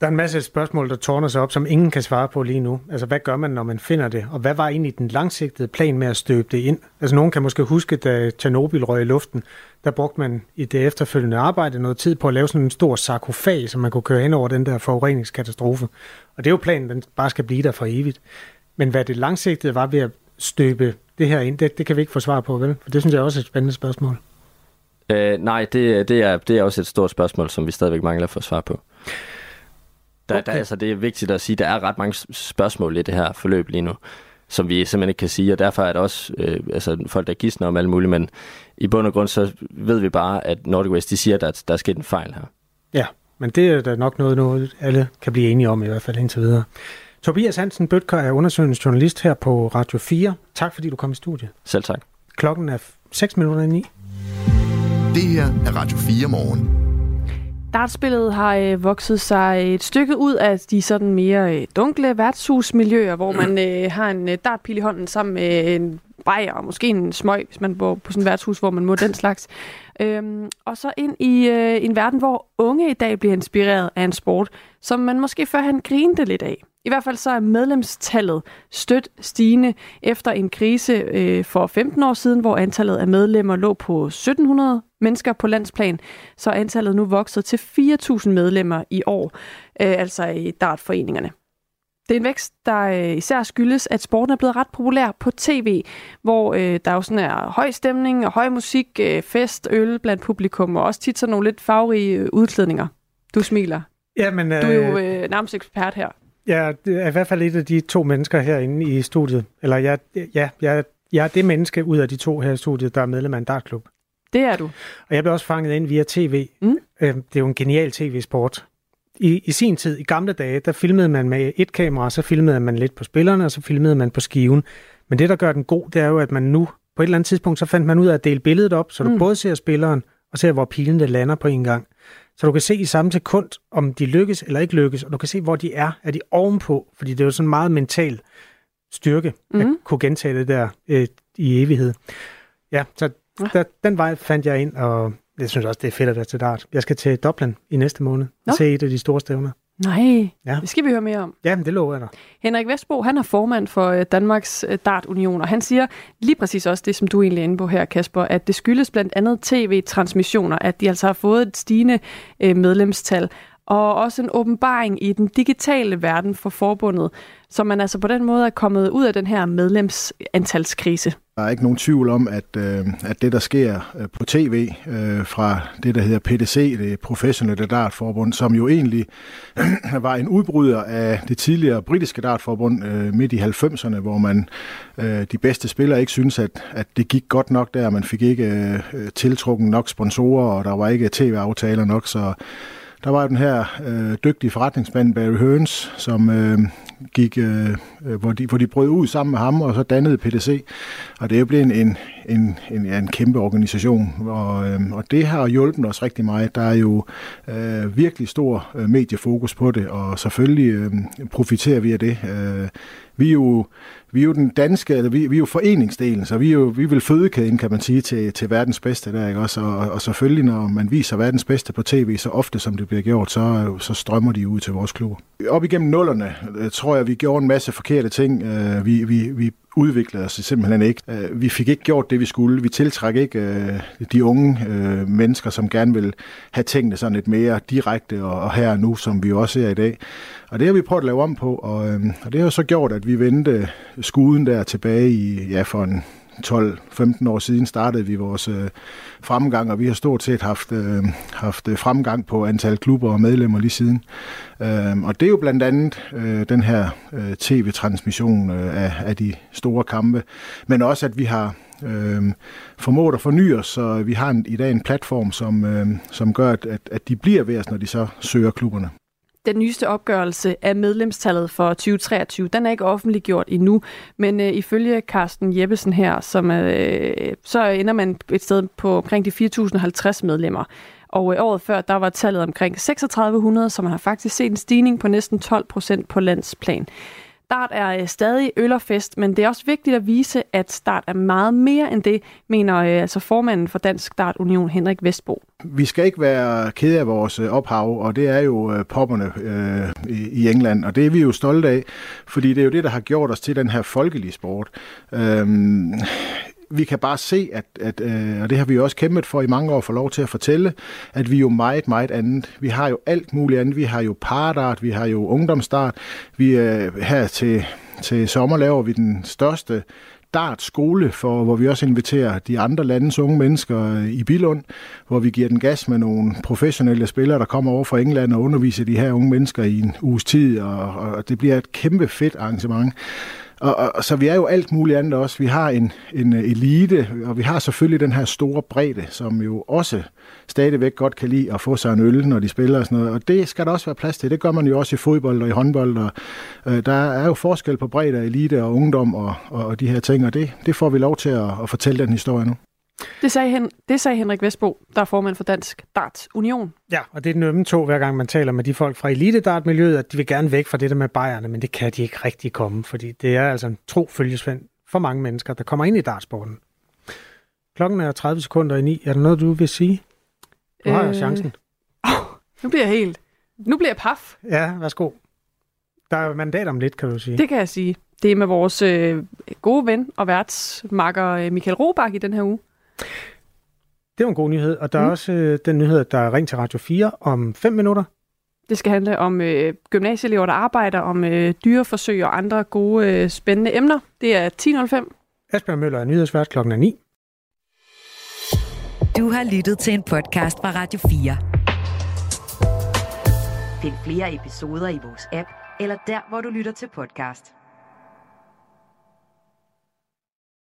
Der er en masse spørgsmål, der tårner sig op, som ingen kan svare på lige nu. Altså, hvad gør man, når man finder det? Og hvad var egentlig den langsigtede plan med at støbe det ind? Altså, nogen kan måske huske, da Tjernobyl røg i luften, der brugte man i det efterfølgende arbejde noget tid på at lave sådan en stor sarkofag, som man kunne køre hen over den der forureningskatastrofe. Og det er jo planen, den bare skal blive der for evigt. Men hvad det langsigtede var ved at støbe det her ind, det kan vi ikke få svar på, vel? For det synes jeg også er et spændende spørgsmål. Nej, det er også et stort spørgsmål, som vi stadigvæk mangler for at få svar på. Altså, det er vigtigt at sige, at der er ret mange spørgsmål i det her forløb lige nu, som vi simpelthen ikke kan sige, og derfor er det også folk, der gidsner om alt muligt, men i bund og grund så ved vi bare, at Nordic Waste, de siger, at der er sket en fejl her. Ja, men det er da nok noget, alle kan blive enige om, i hvert fald indtil videre. Tobias Hansen-Bøtker er undersøgende journalist her på Radio 4. Tak fordi du kom i studiet. Selv tak. Klokken er 6:09. Det her er Radio 4 Morgen. Dartspillet har vokset sig et stykke ud af de sådan mere dunkle værtshusmiljøer, hvor man har en dartpil i hånden sammen med en bajer og måske en smøg, hvis man bor på sådan et værtshus, hvor man må den slags. Og så ind i en verden, hvor unge i dag bliver inspireret af en sport, som man måske førhen grinte lidt af. I hvert fald så er medlemstallet støt stigende efter en krise for 15 år siden, hvor antallet af medlemmer lå på 1700 mennesker på landsplan. Så er antallet nu vokset til 4.000 medlemmer i år, altså i dartforeningerne. Det er en vækst, der især skyldes, at sporten er blevet ret populær på tv, hvor der jo sådan er høj stemning, høj musik, fest, øl blandt publikum, og også tit sådan nogle lidt farverige udklædninger. Du smiler. Jamen, du er jo nærmest ekspert her. Ja, det er i hvert fald et af de to mennesker herinde i studiet. Eller jeg er det menneske ud af de to her i studiet, der er medlem af en dartklub. Det er du. Og jeg blev også fanget ind via tv. Mm. Det er jo en genial tv-sport. I sin tid, i gamle dage, der filmede man med et kamera, så filmede man lidt på spillerne, og så filmede man på skiven. Men det, der gør den god, det er jo, at man nu, på et eller andet tidspunkt, så fandt man ud af at dele billedet op, så du både ser spilleren og ser, hvor pilen det lander på en gang. Så du kan se i samme sekund, om de lykkes eller ikke lykkes, og du kan se, hvor de er. Er de ovenpå? Fordi det er jo sådan meget mental styrke, at kunne gentage det der i evighed. Ja, så den vej fandt jeg ind, og jeg synes også, det er fedt at være til dart. Jeg skal til Dublin i næste måned og se et af de store stævner. Nej, det skal vi høre mere om. Jamen, det lover jeg dig. Henrik Vestbo, han er formand for Danmarks Dart Union, og han siger lige præcis også det, som du egentlig er inde på her, Kasper, at det skyldes blandt andet tv-transmissioner, at de altså har fået et stigende medlemstal, og også en åbenbaring i den digitale verden for forbundet, så man altså på den måde er kommet ud af den her medlemsantalskrise. Der er ikke nogen tvivl om, at det, der sker på tv fra det, der hedder PDC, det professionelle dartforbund, som jo egentlig var en udbryder af det tidligere britiske dartforbund midt i 90'erne, hvor man de bedste spillere ikke synes, at det gik godt nok der, man fik ikke tiltrukken nok sponsorer, og der var ikke tv-aftaler nok, så der var jo den her dygtige forretningsmand Barry Hearns, som gik, hvor de brød ud sammen med ham, og så dannede PDC. Og det er jo blevet en kæmpe organisation, og det har hjulpet os rigtig meget. Der er jo virkelig stor mediefokus på det, og selvfølgelig profiterer vi af det. Vi er jo den danske, eller vi er jo foreningsdelen, så vi vil fødekæden, kan man sige, til verdens bedste der, ikke også? Og selvfølgelig, når man viser verdens bedste på tv, så ofte som det bliver gjort, så strømmer de ud til vores klubber. Op igennem 0'erne, tror jeg, vi gjorde en masse forkerte ting. Vi udviklede os simpelthen ikke. Vi fik ikke gjort det, vi skulle. Vi tiltræk ikke de unge mennesker, som gerne vil have tingene sådan lidt mere direkte og her og nu, som vi også ser i dag. Og det har vi prøvet at lave om på, og det har så gjort, at vi vendte skuden der tilbage i, for en 12-15 år siden startede vi vores fremgang, og vi har stort set haft fremgang på antal klubber og medlemmer lige siden. Og det er jo blandt andet den her tv-transmission af de store kampe, men også at vi har formået at forny os, så vi har i dag en platform, som gør, at de bliver ved os, når de så søger klubberne. Den nyeste opgørelse af medlemstallet for 2023, den er ikke offentliggjort endnu, men ifølge Carsten Jeppesen her, så ender man et sted på omkring de 4.050 medlemmer. Og året før, der var tallet omkring 3.600, så man har faktisk set en stigning på næsten 12% på landsplan. Dart er stadig øl og fest, men det er også vigtigt at vise, at dart er meget mere end det, mener altså formanden for Dansk Dart Union, Henrik Vestbo. Vi skal ikke være kede af vores ophav, og det er jo popperne i England, og det er vi jo stolte af, fordi det er jo det, der har gjort os til den her folkelige sport. Vi kan bare se, at og det har vi også kæmpet for i mange år, for lov til at fortælle, at vi er jo meget, meget andet. Vi har jo alt muligt andet. Vi har jo paradart, vi har jo ungdomsdart. Vi er her til sommer laver vi den største dartskole, hvor vi også inviterer de andre landes unge mennesker i Billund, hvor vi giver den gas med nogle professionelle spillere, der kommer over fra England og underviser de her unge mennesker i en uges tid, og det bliver et kæmpe fedt arrangement. Og så vi er jo alt muligt andet også. Vi har en elite, og vi har selvfølgelig den her store bredde, som jo også stadigvæk godt kan lide at få sig en øl, når de spiller og sådan noget. Og det skal der også være plads til. Det gør man jo også i fodbold og i håndbold. Og, der er jo forskel på bredde, elite og ungdom og de her ting, og det får vi lov til at fortælle den historie nu. Det sagde Henrik Vestbo, der er formand for Dansk Dart Union. Ja, og det er den ømme tå, hver gang man taler med de folk fra elitedartmiljøet, at de vil gerne væk fra det der med bajerne, men det kan de ikke rigtig komme, fordi det er altså en tro følgesvend for mange mennesker, der kommer ind i dartsporten. Klokken er 30 sekunder i 9. Er der noget, du vil sige? Du har jo chancen. Nu bliver jeg paf. Ja, værsgo. Der er mandat om lidt, kan du sige. Det kan jeg sige. Det er med vores gode ven og værtsmakker Michael Robach i den her uge. Det er en god nyhed, og der er også den nyhed, der er ringt til Radio 4 om 5 minutter. Det skal handle om gymnasieelever, der arbejder, om dyreforsøg og andre gode, spændende emner. Det er 10.05. Asbjørn Møller er nyhedsvært klokken er 9. Du har lyttet til en podcast fra Radio 4. Find flere episoder i vores app, eller der, hvor du lytter til podcast.